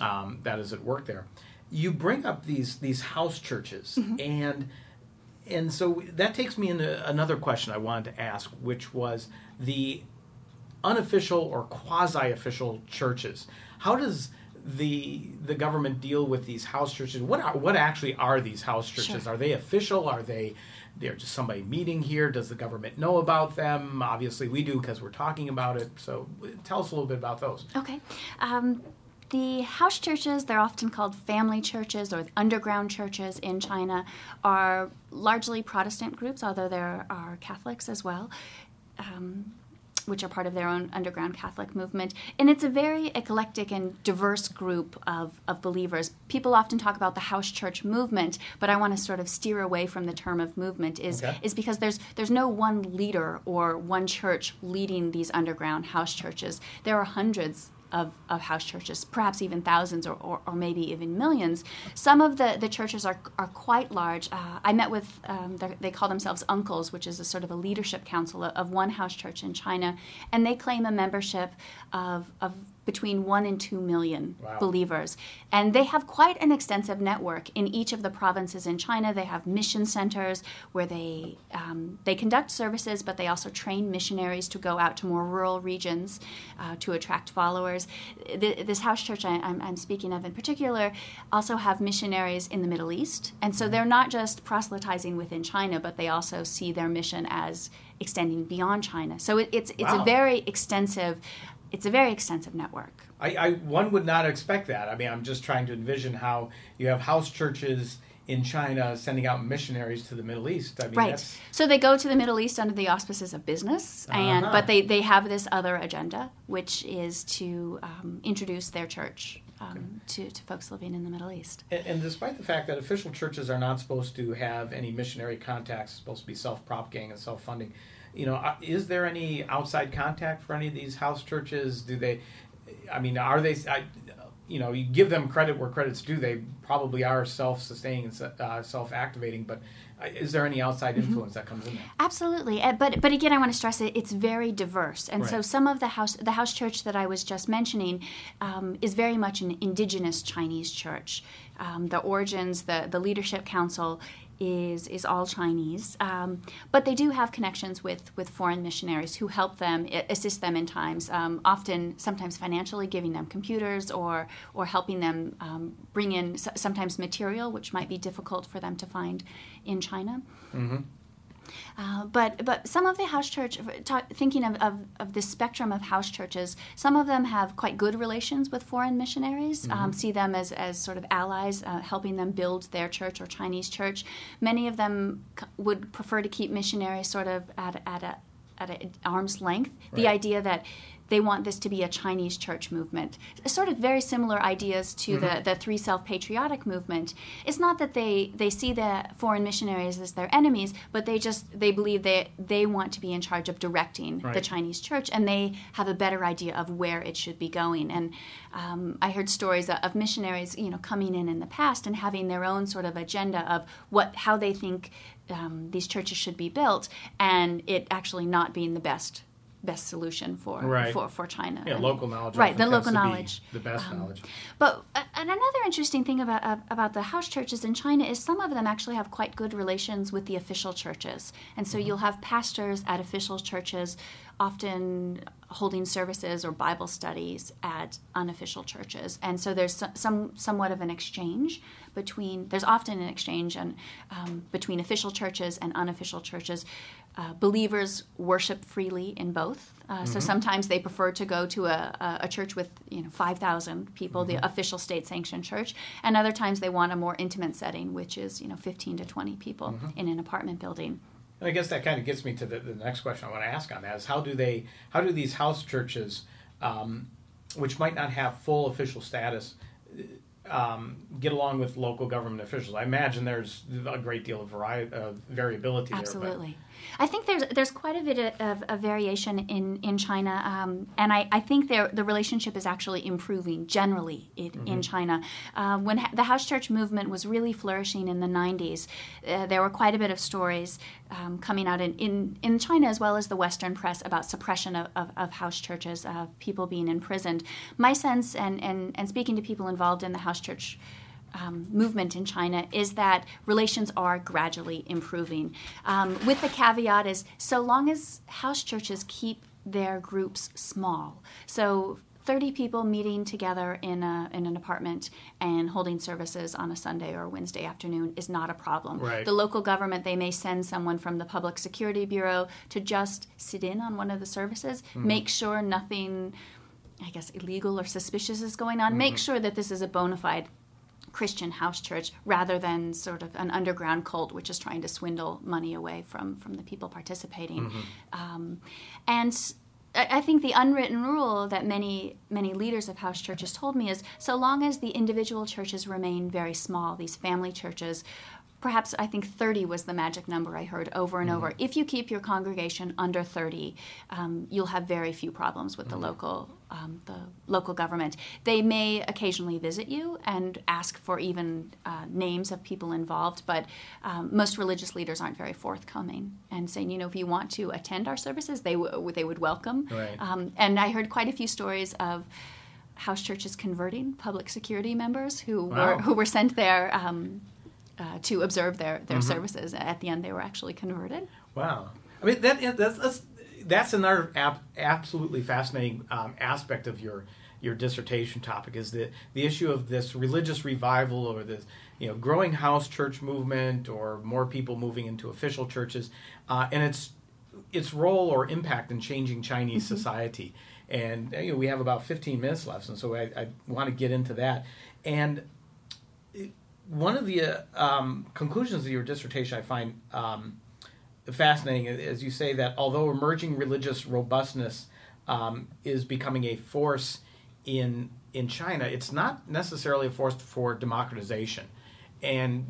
um, that is at work there. you bring up these these house churches, mm-hmm. and and so that takes me into another question I wanted to ask, which was the unofficial or quasi-official churches. How does the the government deal with these house churches? What are, what actually are these house churches? Sure. Are they official? Are they they're just somebody meeting here? Does the government know about them? Obviously, we do because we're talking about it. So tell us a little bit about those. Okay. Um, The house churches, they're often called family churches or underground churches in China, are largely Protestant groups, although there are Catholics as well, um, which are part of their own underground Catholic movement. And it's a very eclectic and diverse group of, of believers. People often talk about the house church movement, but I want to sort of steer away from the term of movement is, okay. is because there's there's no one leader or one church leading these underground house churches. There are hundreds Of, of house churches, perhaps even thousands or, or, or maybe even millions. Some of the, the churches are are quite large. Uh, I met with, um, they call themselves uncles, which is a sort of a leadership council of, of one house church in China, and they claim a membership of, of between one and two million wow. believers. And they have quite an extensive network in each of the provinces in China. They have mission centers where they um, they conduct services, but they also train missionaries to go out to more rural regions uh, to attract followers. The, this house church I, I'm, I'm speaking of in particular also have missionaries in the Middle East. And so they're not just proselytizing within China, but they also see their mission as extending beyond China. So it, it's it's wow. a very extensive... It's a very extensive network. I, I one would not expect that. I mean, I'm just trying to envision how you have house churches in China sending out missionaries to the Middle East. I mean, right. That's... So they go to the Middle East under the auspices of business, and uh-huh. but they, they have this other agenda, which is to um, introduce their church um, okay. to, to folks living in the Middle East. And, and despite the fact that official churches are not supposed to have any missionary contacts, it's supposed to be self-propagating and self-funding, you know, is there any outside contact for any of these house churches? Do they, I mean, are they, I, you know, you give them credit where credit's due. They probably are self-sustaining and uh, self-activating, but is there any outside influence mm-hmm. that comes in there? Absolutely. Uh, but but again, I want to stress it, it's very diverse. And right. so some of the house the house church that I was just mentioning um, is very much an indigenous Chinese church. Um, the origins, the, the leadership council is is all Chinese. Um, but they do have connections with, with foreign missionaries who help them, assist them in times, um, often sometimes financially, giving them computers or, or helping them um, bring in s- sometimes material, which might be difficult for them to find in China. China. Mm-hmm. Uh, but but some of the house church, ta- thinking of, of, of this spectrum of house churches, some of them have quite good relations with foreign missionaries, mm-hmm. um, see them as, as sort of allies, uh, helping them build their church or Chinese church. Many of them c- would prefer to keep missionaries sort of at, at, a, at an arm's length. Right. The idea that they want this to be a Chinese church movement. Sort of very similar ideas to mm-hmm. the, the Three Self Patriotic Movement. It's not that they, they see the foreign missionaries as their enemies, but they just they believe that they, they want to be in charge of directing right. the Chinese church, and they have a better idea of where it should be going. And um, I heard stories of missionaries, you know, coming in in the past and having their own sort of agenda of what how they think um, these churches should be built, and it actually not being the best. best solution for, right. for for China. Yeah, and, local knowledge. Right, the local knowledge. The best um, knowledge. But uh, and another interesting thing about uh, about the house churches in China is some of them actually have quite good relations with the official churches. And so mm-hmm. you'll have pastors at official churches often holding services or Bible studies at unofficial churches. And so there's some, some somewhat of an exchange between, there's often an exchange and, um, between official churches and unofficial churches. Uh, believers worship freely in both. Uh, mm-hmm. So sometimes they prefer to go to a, a church with you know five thousand people, mm-hmm. the official state-sanctioned church, and other times they want a more intimate setting, which is you know fifteen to twenty people mm-hmm. in an apartment building. And I guess that kind of gets me to the, the next question I want to ask on that is how do they, how do these house churches, um, which might not have full official status, um, get along with local government officials? I imagine there's a great deal of variety, uh, variability Absolutely. there. Absolutely. I think there's there's quite a bit of, of variation in, in China, um, and I, I think the relationship is actually improving generally in, mm-hmm. in China. Uh, when ha- the house church movement was really flourishing in the nineties, uh, there were quite a bit of stories um, coming out in, in, in China as well as the Western press about suppression of, of, of house churches, of people being imprisoned. My sense, and, and, and speaking to people involved in the house church um, movement in China is that relations are gradually improving. Um, with the caveat is so long as house churches keep their groups small. So thirty people meeting together in a in an apartment and holding services on a Sunday or Wednesday afternoon is not a problem. Right. The local government, they may send someone from the Public Security Bureau to just sit in on one of the services, mm-hmm. make sure nothing, I guess, illegal or suspicious is going on, mm-hmm. make sure that this is a bona fide Christian house church rather than sort of an underground cult which is trying to swindle money away from, from the people participating. Mm-hmm. Um, and I think the unwritten rule that many many leaders of house churches told me is so long as the individual churches remain very small, these family churches, perhaps I think thirty was the magic number I heard over and mm-hmm. over. If you keep your congregation under thirty, um, you'll have very few problems with mm-hmm. the local um, the local government. They may occasionally visit you and ask for even uh, names of people involved, but um, most religious leaders aren't very forthcoming and saying, you know, if you want to attend our services, they w- they would welcome. Right. Um, and I heard quite a few stories of house churches converting public security members who wow. were who were sent there. Um, Uh, to observe their, their mm-hmm. services. At the end, they were actually converted. Wow. I mean, that that's, that's, that's another ab- absolutely fascinating um, aspect of your your dissertation topic is the, the issue of this religious revival or this you know growing house church movement or more people moving into official churches uh, and its its role or impact in changing Chinese mm-hmm. society. And you know, we have about fifteen minutes left, and so I, I want to get into that. And it, one of the uh, um, conclusions of your dissertation I find um, fascinating is you say that although emerging religious robustness um, is becoming a force in in China, it's not necessarily a force for democratization. And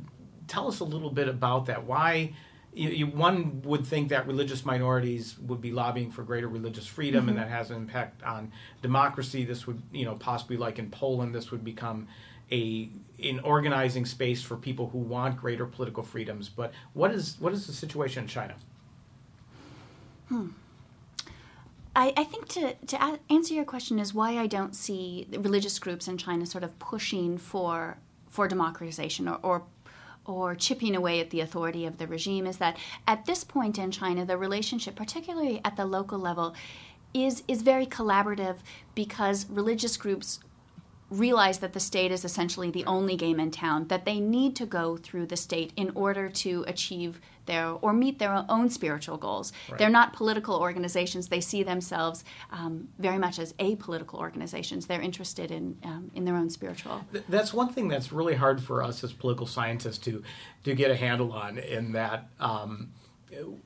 tell us a little bit about that. Why you, you, one would think that religious minorities would be lobbying for greater religious freedom, mm-hmm. and that has an impact on democracy. This would, you know, possibly like in Poland, this would become a an organizing space for people who want greater political freedoms. But what is what is the situation in China? Hmm. I, I think to, to a- answer your question is why I don't see religious groups in China sort of pushing for for democratization or, or or chipping away at the authority of the regime is that at this point in China, the relationship, particularly at the local level, is is very collaborative because religious groups realize that the state is essentially the only game in town, that they need to go through the state in order to achieve their or meet their own spiritual goals. Right. They're not political organizations. They see themselves um, very much as apolitical organizations. They're interested in um, in their own spiritual. Th- that's one thing that's really hard for us as political scientists to to get a handle on in that um,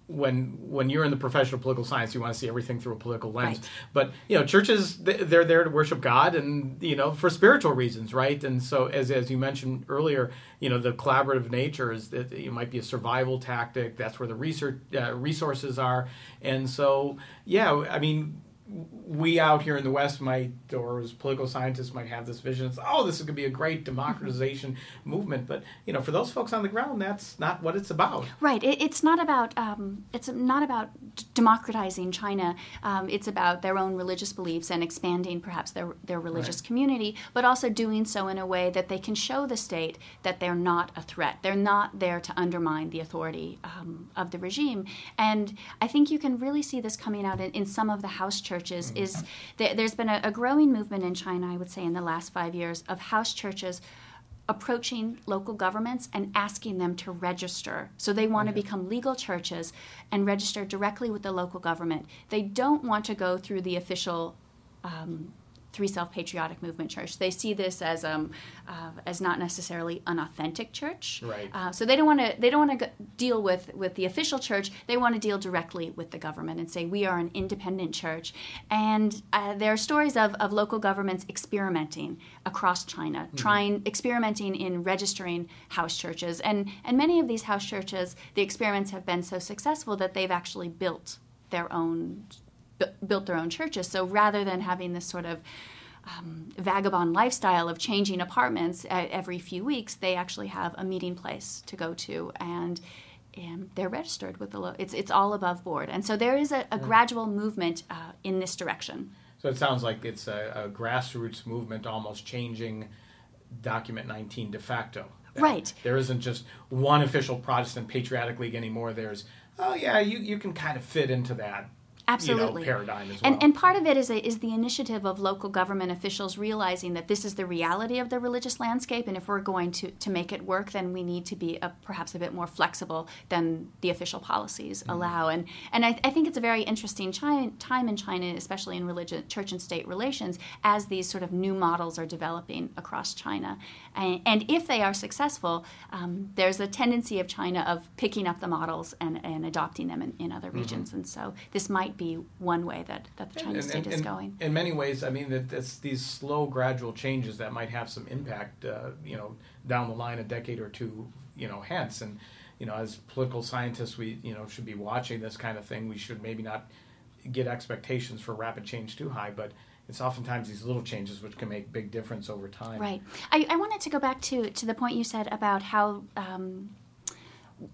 when when you're in the profession of political science, you want to see everything through a political lens. Right. But, you know, churches, they're there to worship God and, you know, for spiritual reasons, right? And so, as as you mentioned earlier, you know, the collaborative nature is that it might be a survival tactic. That's where the research uh, resources are. And so, yeah, I mean, we out here in the West might, or as political scientists might have this vision, it's, oh, this is going to be a great democratization movement. But, you know, for those folks on the ground, that's not what it's about. Right. It, it's not about um, it's not about democratizing China. Um, it's about their own religious beliefs and expanding perhaps their, their religious right. community, but also doing so in a way that they can show the state that they're not a threat. They're not there to undermine the authority um, of the regime. And I think you can really see this coming out in, in some of the house churches. Churches is th- there's been a, a growing movement in China, I would say, in the last five years of house churches approaching local governments and asking them to register. So they want yeah. to become legal churches and register directly with the local government. They don't want to go through the official um, Three Self Patriotic Movement church. They see this as um uh, as not necessarily an authentic church. Right. Uh, so they don't want to they don't want to deal with, with the official church. They want to deal directly with the government and say we are an independent church. And uh, there are stories of, of local governments experimenting across China, mm-hmm. trying experimenting in registering house churches. And and many of these house churches, the experiments have been so successful that they've actually built their own built their own churches. So rather than having this sort of um, vagabond lifestyle of changing apartments every few weeks, they actually have a meeting place to go to, and, and they're registered with the lo- it's it's all above board. And so there is a, a yeah. gradual movement uh, in this direction. So it sounds like it's a, a grassroots movement, almost changing Document nineteen de facto. Right. There isn't just one official Protestant Patriotic League anymore. There's, oh yeah, you, you can kind of fit into that. Absolutely. You know, paradigm as well. And, and part of it is, a, is the initiative of local government officials realizing that this is the reality of the religious landscape, and if we're going to, to make it work, then we need to be a, perhaps a bit more flexible than the official policies mm-hmm. allow. And and I, I think it's a very interesting chi- time in China, especially in religion, church and state relations, as these sort of new models are developing across China. And, and if they are successful, um, there's a tendency of China of picking up the models and, and adopting them in, in other mm-hmm. regions. And so this might be one way that, that the Chinese state and, and, is going. In many ways, I mean, that that's these slow, gradual changes that might have some impact, uh, you know, down the line a decade or two, you know, hence. And, you know, as political scientists, we, you know, should be watching this kind of thing. We should maybe not get expectations for rapid change too high, but it's oftentimes these little changes which can make big difference over time. Right. I, I wanted to go back to, to the point you said about how... Um,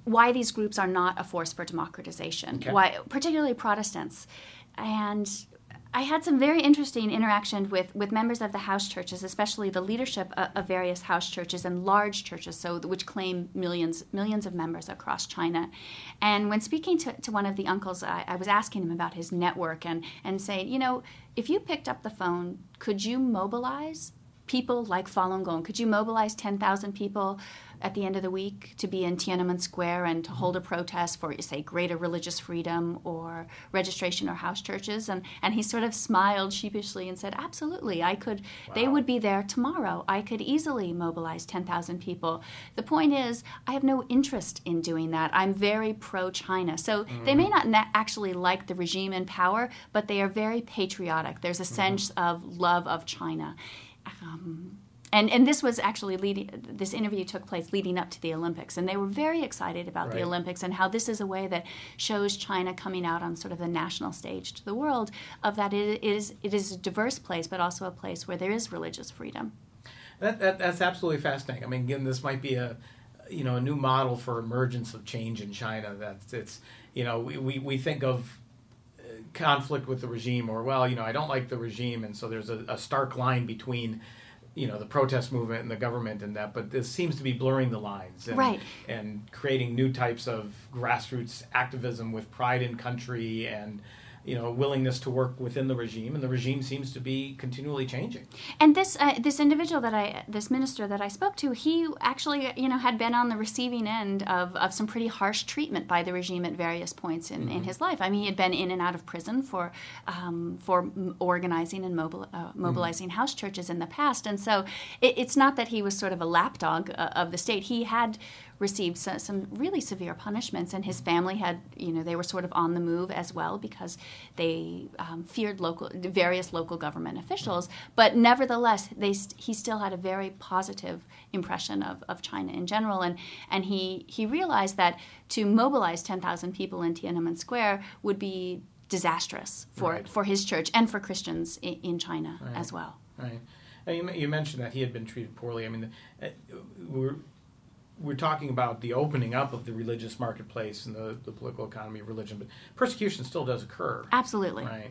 why these groups are not a force for democratization, okay. why, particularly Protestants. And I had some very interesting interaction with, with members of the house churches, especially the leadership of, of various house churches and large churches, so which claim millions millions of members across China. And when speaking to, to one of the uncles, I, I was asking him about his network and, and saying, you know, if you picked up the phone, could you mobilize people like Falun Gong? Could you mobilize ten thousand people at the end of the week to be in Tiananmen Square and to hold a protest for, say, greater religious freedom or registration or house churches? And, and he sort of smiled sheepishly and said, absolutely, I could. Wow. They would be there tomorrow. I could easily mobilize ten thousand people. The point is, I have no interest in doing that. I'm very pro-China. So mm-hmm. they may not na- actually like the regime in power, but they are very patriotic. There's a mm-hmm. sense of love of China. Um, and, and this was actually leading, this interview took place leading up to the Olympics, and they were very excited about right. the Olympics and how this is a way that shows China coming out on sort of the national stage to the world, of that it is it is a diverse place, but also a place where there is religious freedom. That, that that's absolutely fascinating. I mean, again, this might be a you know a new model for emergence of change in China. That's it's you know we, we, we think of conflict with the regime, or well, you know, I don't like the regime, and so there's a, a stark line between, you know, the protest movement and the government and that, but this seems to be blurring the lines and, right. and creating new types of grassroots activism with pride in country and, you know, willingness to work within the regime, and the regime seems to be continually changing. And this uh, this individual that I, this minister that I spoke to, he actually, you know, had been on the receiving end of, of some pretty harsh treatment by the regime at various points in, mm-hmm. in his life. I mean, he had been in and out of prison for um, for organizing and mobili- uh, mobilizing mm-hmm. house churches in the past, and so it, it's not that he was sort of a lapdog uh, of the state. He had received some, some really severe punishments, and his family had, you know, they were sort of on the move as well because they um, feared local, various local government officials. But nevertheless, they st- he still had a very positive impression of, of China in general, and and he he realized that to mobilize ten thousand people in Tiananmen Square would be disastrous for, right. for his church and for Christians in, in China right. as well. Right. You mentioned that he had been treated poorly. I mean, we're We're talking about the opening up of the religious marketplace and the, the political economy of religion, but persecution still does occur. Absolutely. Right.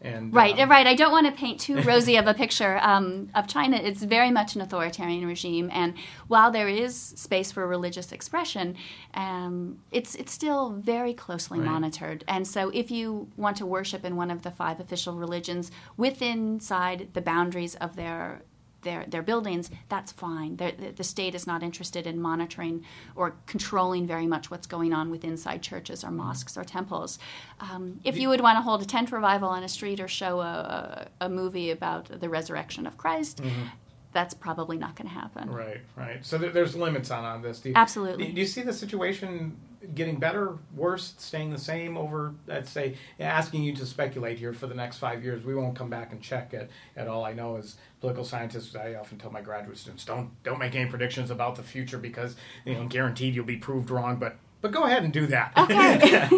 And, right, um, right. I don't want to paint too rosy of a picture um, of China. It's very much an authoritarian regime, and while there is space for religious expression, um, it's it's still very closely right. monitored. And so, if you want to worship in one of the five official religions within inside the boundaries of their Their, their buildings, that's fine. They're, the state is not interested in monitoring or controlling very much what's going on with inside churches or mosques or temples. Um, if you would want to hold a tent revival on a street or show a, a movie about the resurrection of Christ, mm-hmm. that's probably not going to happen. Right, right. So th- there's limits on, on this. Do you, Absolutely. Do you see the situation getting better, worse, staying the same over, let's say, asking you to speculate here for the next five years? We won't come back and check it at all. I know as political scientists, I often tell my graduate students, don't don't make any predictions about the future because, you know, guaranteed you'll be proved wrong, but, but go ahead and do that. Okay.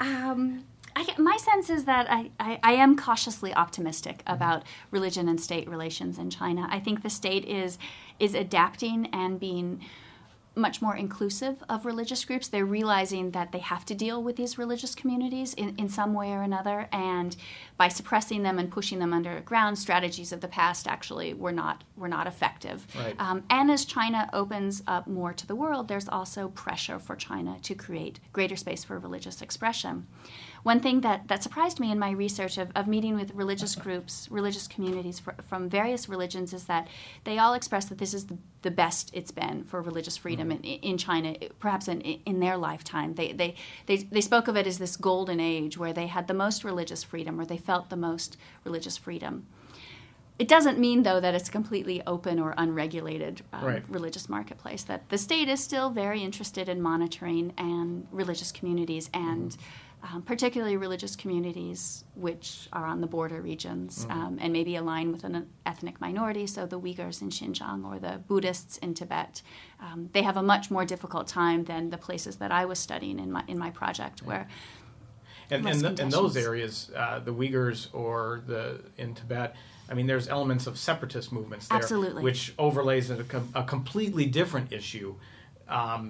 um, I, my sense is that I, I, I am cautiously optimistic about mm-hmm. religion and state relations in China. I think the state is is adapting and being much more inclusive of religious groups. They're realizing that they have to deal with these religious communities in, in some way or another, and by suppressing them and pushing them underground, strategies of the past actually were not were not effective. Right. Um, and as China opens up more to the world, there's also pressure for China to create greater space for religious expression. One thing that, that surprised me in my research of, of meeting with religious groups, religious communities fr- from various religions is that they all express that this is the, the best it's been for religious freedom in, in China, perhaps in, in their lifetime. They, they they they spoke of it as this golden age where they had the most religious freedom, where they felt the most religious freedom. It doesn't mean, though, that it's a completely open or unregulated um, right. religious marketplace, that the state is still very interested in monitoring and religious communities and Um, particularly religious communities which are on the border regions mm-hmm. um, and maybe align with an ethnic minority, so the Uyghurs in Xinjiang or the Buddhists in Tibet. Um, they have a much more difficult time than the places that I was studying in my in my project. Yeah. where And and, th- and those areas, uh, the Uyghurs or the in Tibet, I mean, there's elements of separatist movements there. Absolutely. Which overlays a, com- a completely different issue. Um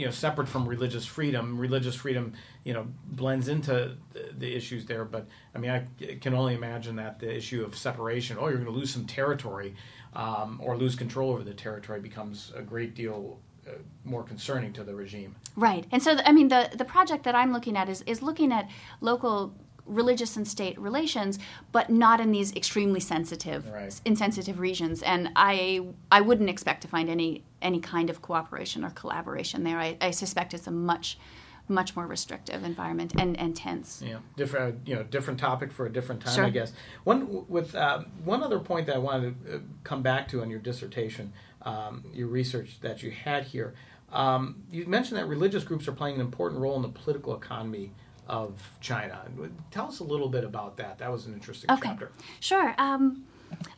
You know, separate from religious freedom, religious freedom, you know, blends into the, the issues there. But I mean, I can only imagine that the issue of separation, oh, you're going to lose some territory, um, or lose control over the territory, becomes a great deal uh, more concerning to the regime. Right, and so the, I mean, the the project that I'm looking at is is looking at local religious and state relations, but not in these extremely sensitive, right. insensitive regions. And I I wouldn't expect to find any. any kind of cooperation or collaboration there. I, I suspect it's a much, much more restrictive environment and, and tense. Yeah, different. Uh, you know, different topic for a different time, sure. I guess. One with uh, one other point that I wanted to come back to on your dissertation, um, your research that you had here. Um, you mentioned that religious groups are playing an important role in the political economy of China. Tell us a little bit about that. That was an interesting okay. chapter. Sure. Um,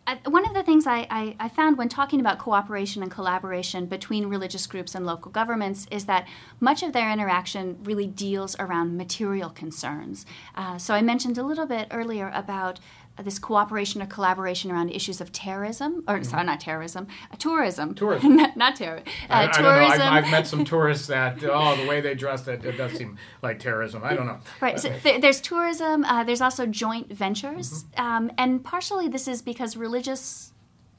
Uh, one of the things I, I, I found when talking about cooperation and collaboration between religious groups and local governments is that much of their interaction really deals around material concerns. Uh, so I mentioned a little bit earlier about this cooperation or collaboration around issues of terrorism, or mm-hmm. sorry, not terrorism, uh, tourism. Tourism. not not terror, uh, I, I tourism. I don't know. I've, I've met some tourists that, oh, the way they dress, that does seem like terrorism. I don't know. Right. So th- there's tourism. Uh, there's also joint ventures. Mm-hmm. Um, and partially this is because religious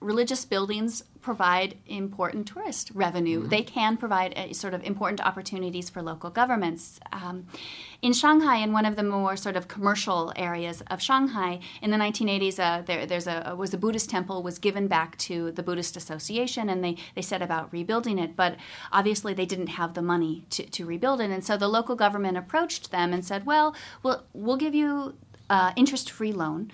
religious buildings provide important tourist revenue. Mm-hmm. They can provide uh, sort of important opportunities for local governments. Um, in Shanghai, in one of the more sort of commercial areas of Shanghai, in the nineteen eighties, uh, there there's a, was a Buddhist temple was given back to the Buddhist Association, and they, they set about rebuilding it. But obviously, they didn't have the money to, to rebuild it. And so the local government approached them and said, well, we'll, we'll give you uh, interest-free loan,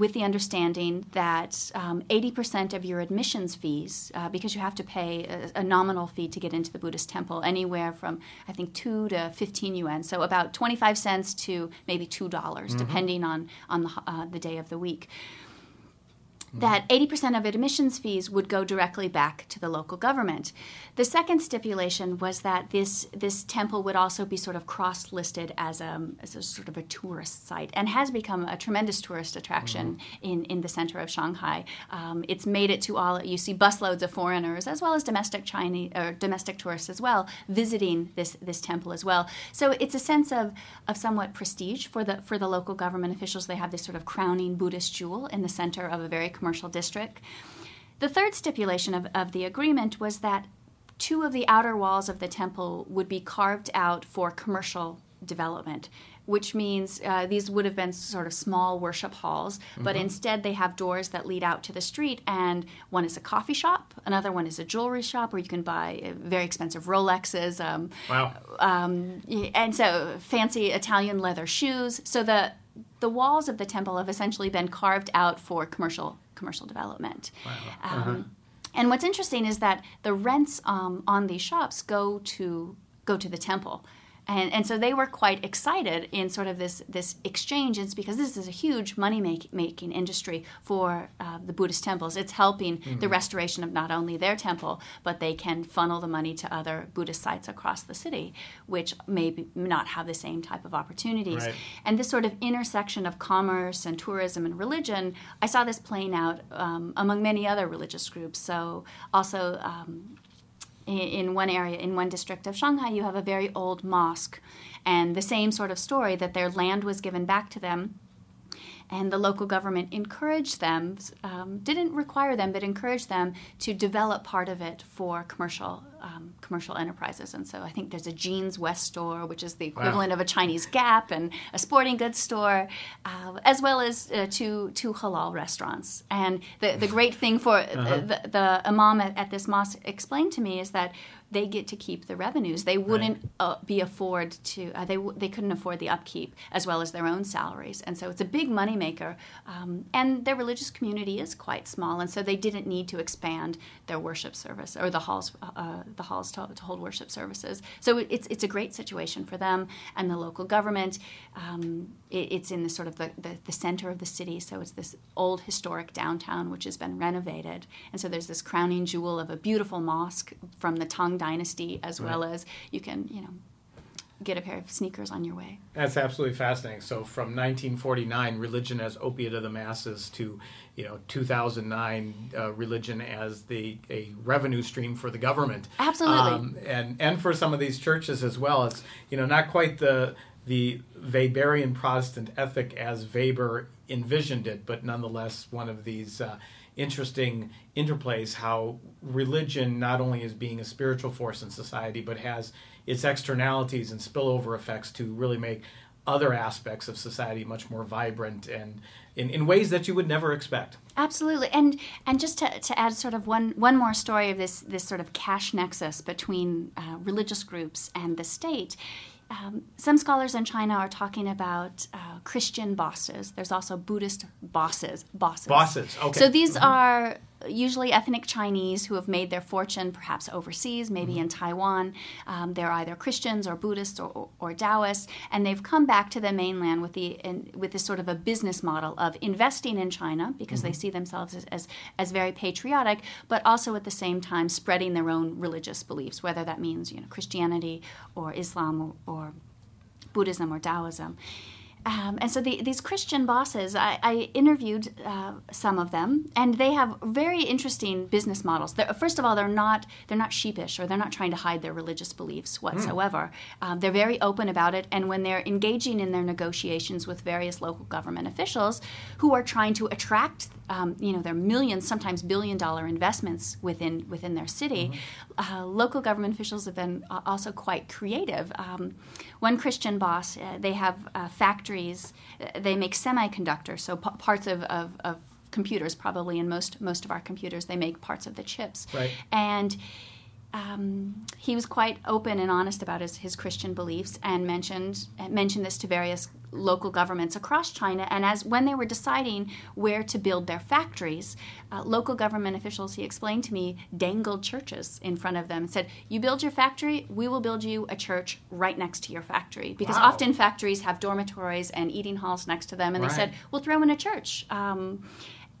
with the understanding that um, eighty percent of your admissions fees, uh, because you have to pay a, a nominal fee to get into the Buddhist temple, anywhere from, I think, two to fifteen yuan, so about twenty-five cents to maybe two dollars, mm-hmm. depending on, on the, uh, the day of the week. That eighty percent of admissions fees would go directly back to the local government. The second stipulation was that this this temple would also be sort of cross-listed as a, as a sort of a tourist site, and has become a tremendous tourist attraction mm-hmm. in, in the center of Shanghai. Um, it's made it to all, you see busloads of foreigners as well as domestic Chinese or domestic tourists as well visiting this this temple as well. So it's a sense of of somewhat prestige for the for the local government officials. They have this sort of crowning Buddhist jewel in the center of a very commercial district. The third stipulation of, of the agreement was that two of the outer walls of the temple would be carved out for commercial development, which means uh, these would have been sort of small worship halls, but mm-hmm. instead they have doors that lead out to the street, and one is a coffee shop, another one is a jewelry shop where you can buy very expensive Rolexes, um, wow. um, and so fancy Italian leather shoes. So the the walls of the temple have essentially been carved out for commercial commercial development. Wow. Um, uh-huh. And what's interesting is that the rents um, on these shops go to go to the temple. And and so they were quite excited in sort of this this exchange. It's because this is a huge money make, making industry for uh, the Buddhist temples. It's helping mm-hmm. the restoration of not only their temple, but they can funnel the money to other Buddhist sites across the city, which may be, not have the same type of opportunities. Right. And this sort of intersection of commerce and tourism and religion, I saw this playing out um, among many other religious groups. So also Um, in, in one area, in one district of Shanghai, you have a very old mosque. And the same sort of story, that their land was given back to them, and the local government encouraged them, um, didn't require them, but encouraged them to develop part of it for commercial um, commercial enterprises. And so I think there's a Jeans West store, which is the equivalent wow. of a Chinese Gap, and a sporting goods store, uh, as well as uh, two two halal restaurants. And the, the great thing for uh-huh. the, the, the imam at, at this mosque explained to me is that they get to keep the revenues. They wouldn't right. uh, be afford to. Uh, they w- they couldn't afford the upkeep, as well as their own salaries, and so it's a big moneymaker. Um, and their religious community is quite small, and so they didn't need to expand their worship service or the halls, uh, the halls to, to hold worship services. So it's it's a great situation for them and the local government. Um, it, it's in the sort of the, the the center of the city, so it's this old historic downtown which has been renovated, and so there's this crowning jewel of a beautiful mosque from the Tang dynasty, as right. well as you can, you know, get a pair of sneakers on your way. That's absolutely fascinating. So from nineteen forty-nine, religion as opiate of the masses, to, you know, two thousand nine, uh, religion as the a revenue stream for the government. Absolutely. Um, and and for some of these churches as well. It's, you know, not quite the the Weberian Protestant ethic as Weber envisioned it, but nonetheless one of these uh, interesting interplays, how religion not only is being a spiritual force in society, but has its externalities and spillover effects to really make other aspects of society much more vibrant and in, in ways that you would never expect. Absolutely. And and just to, to add sort of one, one more story of this, this sort of cash nexus between uh, religious groups and the state. Um, some scholars in China are talking about uh, Christian bosses. There's also Buddhist bosses. Bosses. Bosses, okay. So these mm-hmm. are usually ethnic Chinese who have made their fortune perhaps overseas, maybe mm-hmm. in Taiwan. Um, they're either Christians or Buddhists or, or, or Taoists, and they've come back to the mainland with the in, with this sort of a business model of investing in China, because mm-hmm. they see themselves as, as, as very patriotic, but also at the same time spreading their own religious beliefs, whether that means, you know, Christianity or Islam or, or Buddhism or Taoism. Um, and so the, these Christian bosses, I, I interviewed uh, some of them, and they have very interesting business models. They're, first of all, they're not they're not sheepish, or they're not trying to hide their religious beliefs whatsoever. Mm. Um, they're very open about it, and when they're engaging in their negotiations with various local government officials who are trying to attract, um, you know, their millions, sometimes billion-dollar investments within within their city, mm-hmm. uh, local government officials have been uh, also quite creative. Um, one Christian boss, uh, they have uh, factories. They make semiconductors, so p- parts of, of, of computers, probably in most most of our computers, they make parts of the chips. Right. And um, he was quite open and honest about his, his Christian beliefs, and mentioned mentioned this to various local governments across China. And as when they were deciding where to build their factories, uh, local government officials, he explained to me, dangled churches in front of them and said, "You build your factory, we will build you a church right next to your factory." Because wow. often factories have dormitories and eating halls next to them, and right. they said, "We'll throw in a church." Um,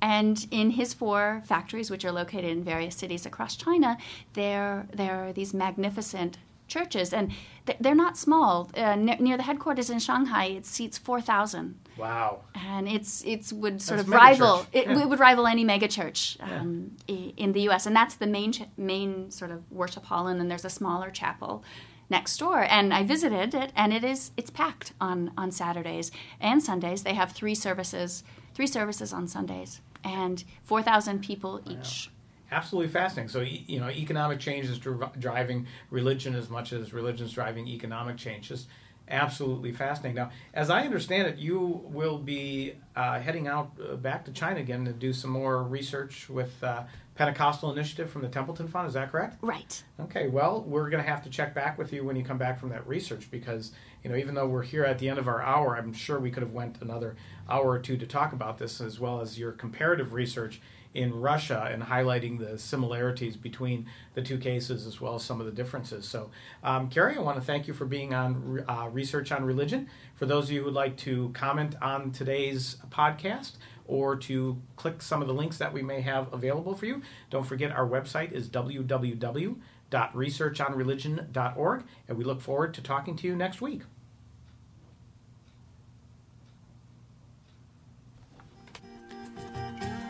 And in his four factories, which are located in various cities across China, there there are these magnificent churches, and th- they're not small. Uh, ne- near the headquarters in Shanghai, it seats four thousand. Wow! And it's it's would sort that's of rival it, yeah. it would rival any mega church um, yeah. in the U S And that's the main ch- main sort of worship hall, and then there's a smaller chapel next door, and I visited it, and it is it's packed on on Saturdays and Sundays. They have three services three services on Sundays. And four thousand people each. Wow. Absolutely fascinating. So, you know, economic change is dri- driving religion as much as religion is driving economic change. Just absolutely fascinating. Now, as I understand it, you will be uh, heading out uh, back to China again to do some more research with uh, Pentecostal Initiative from the Templeton Fund. Is that correct? Right. Okay. Well, we're going to have to check back with you when you come back from that research, because, you know, even though we're here at the end of our hour, I'm sure we could have went another hour or two to talk about this, as well as your comparative research in Russia and highlighting the similarities between the two cases, as well as some of the differences. So, um, Carrie, I want to thank you for being on uh, Research on Religion. For those of you who would like to comment on today's podcast or to click some of the links that we may have available for you, don't forget our website is w w w dot research on religion dot org, and we look forward to talking to you next week.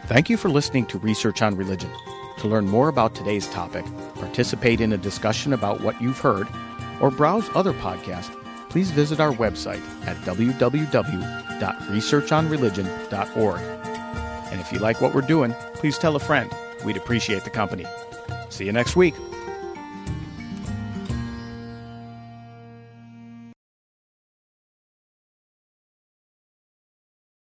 Thank you for listening to Research on Religion. To learn more about today's topic, participate in a discussion about what you've heard, or browse other podcasts, please visit our website at w w w dot research on religion dot org. And if you like what we're doing, please tell a friend. We'd appreciate the company. See you next week.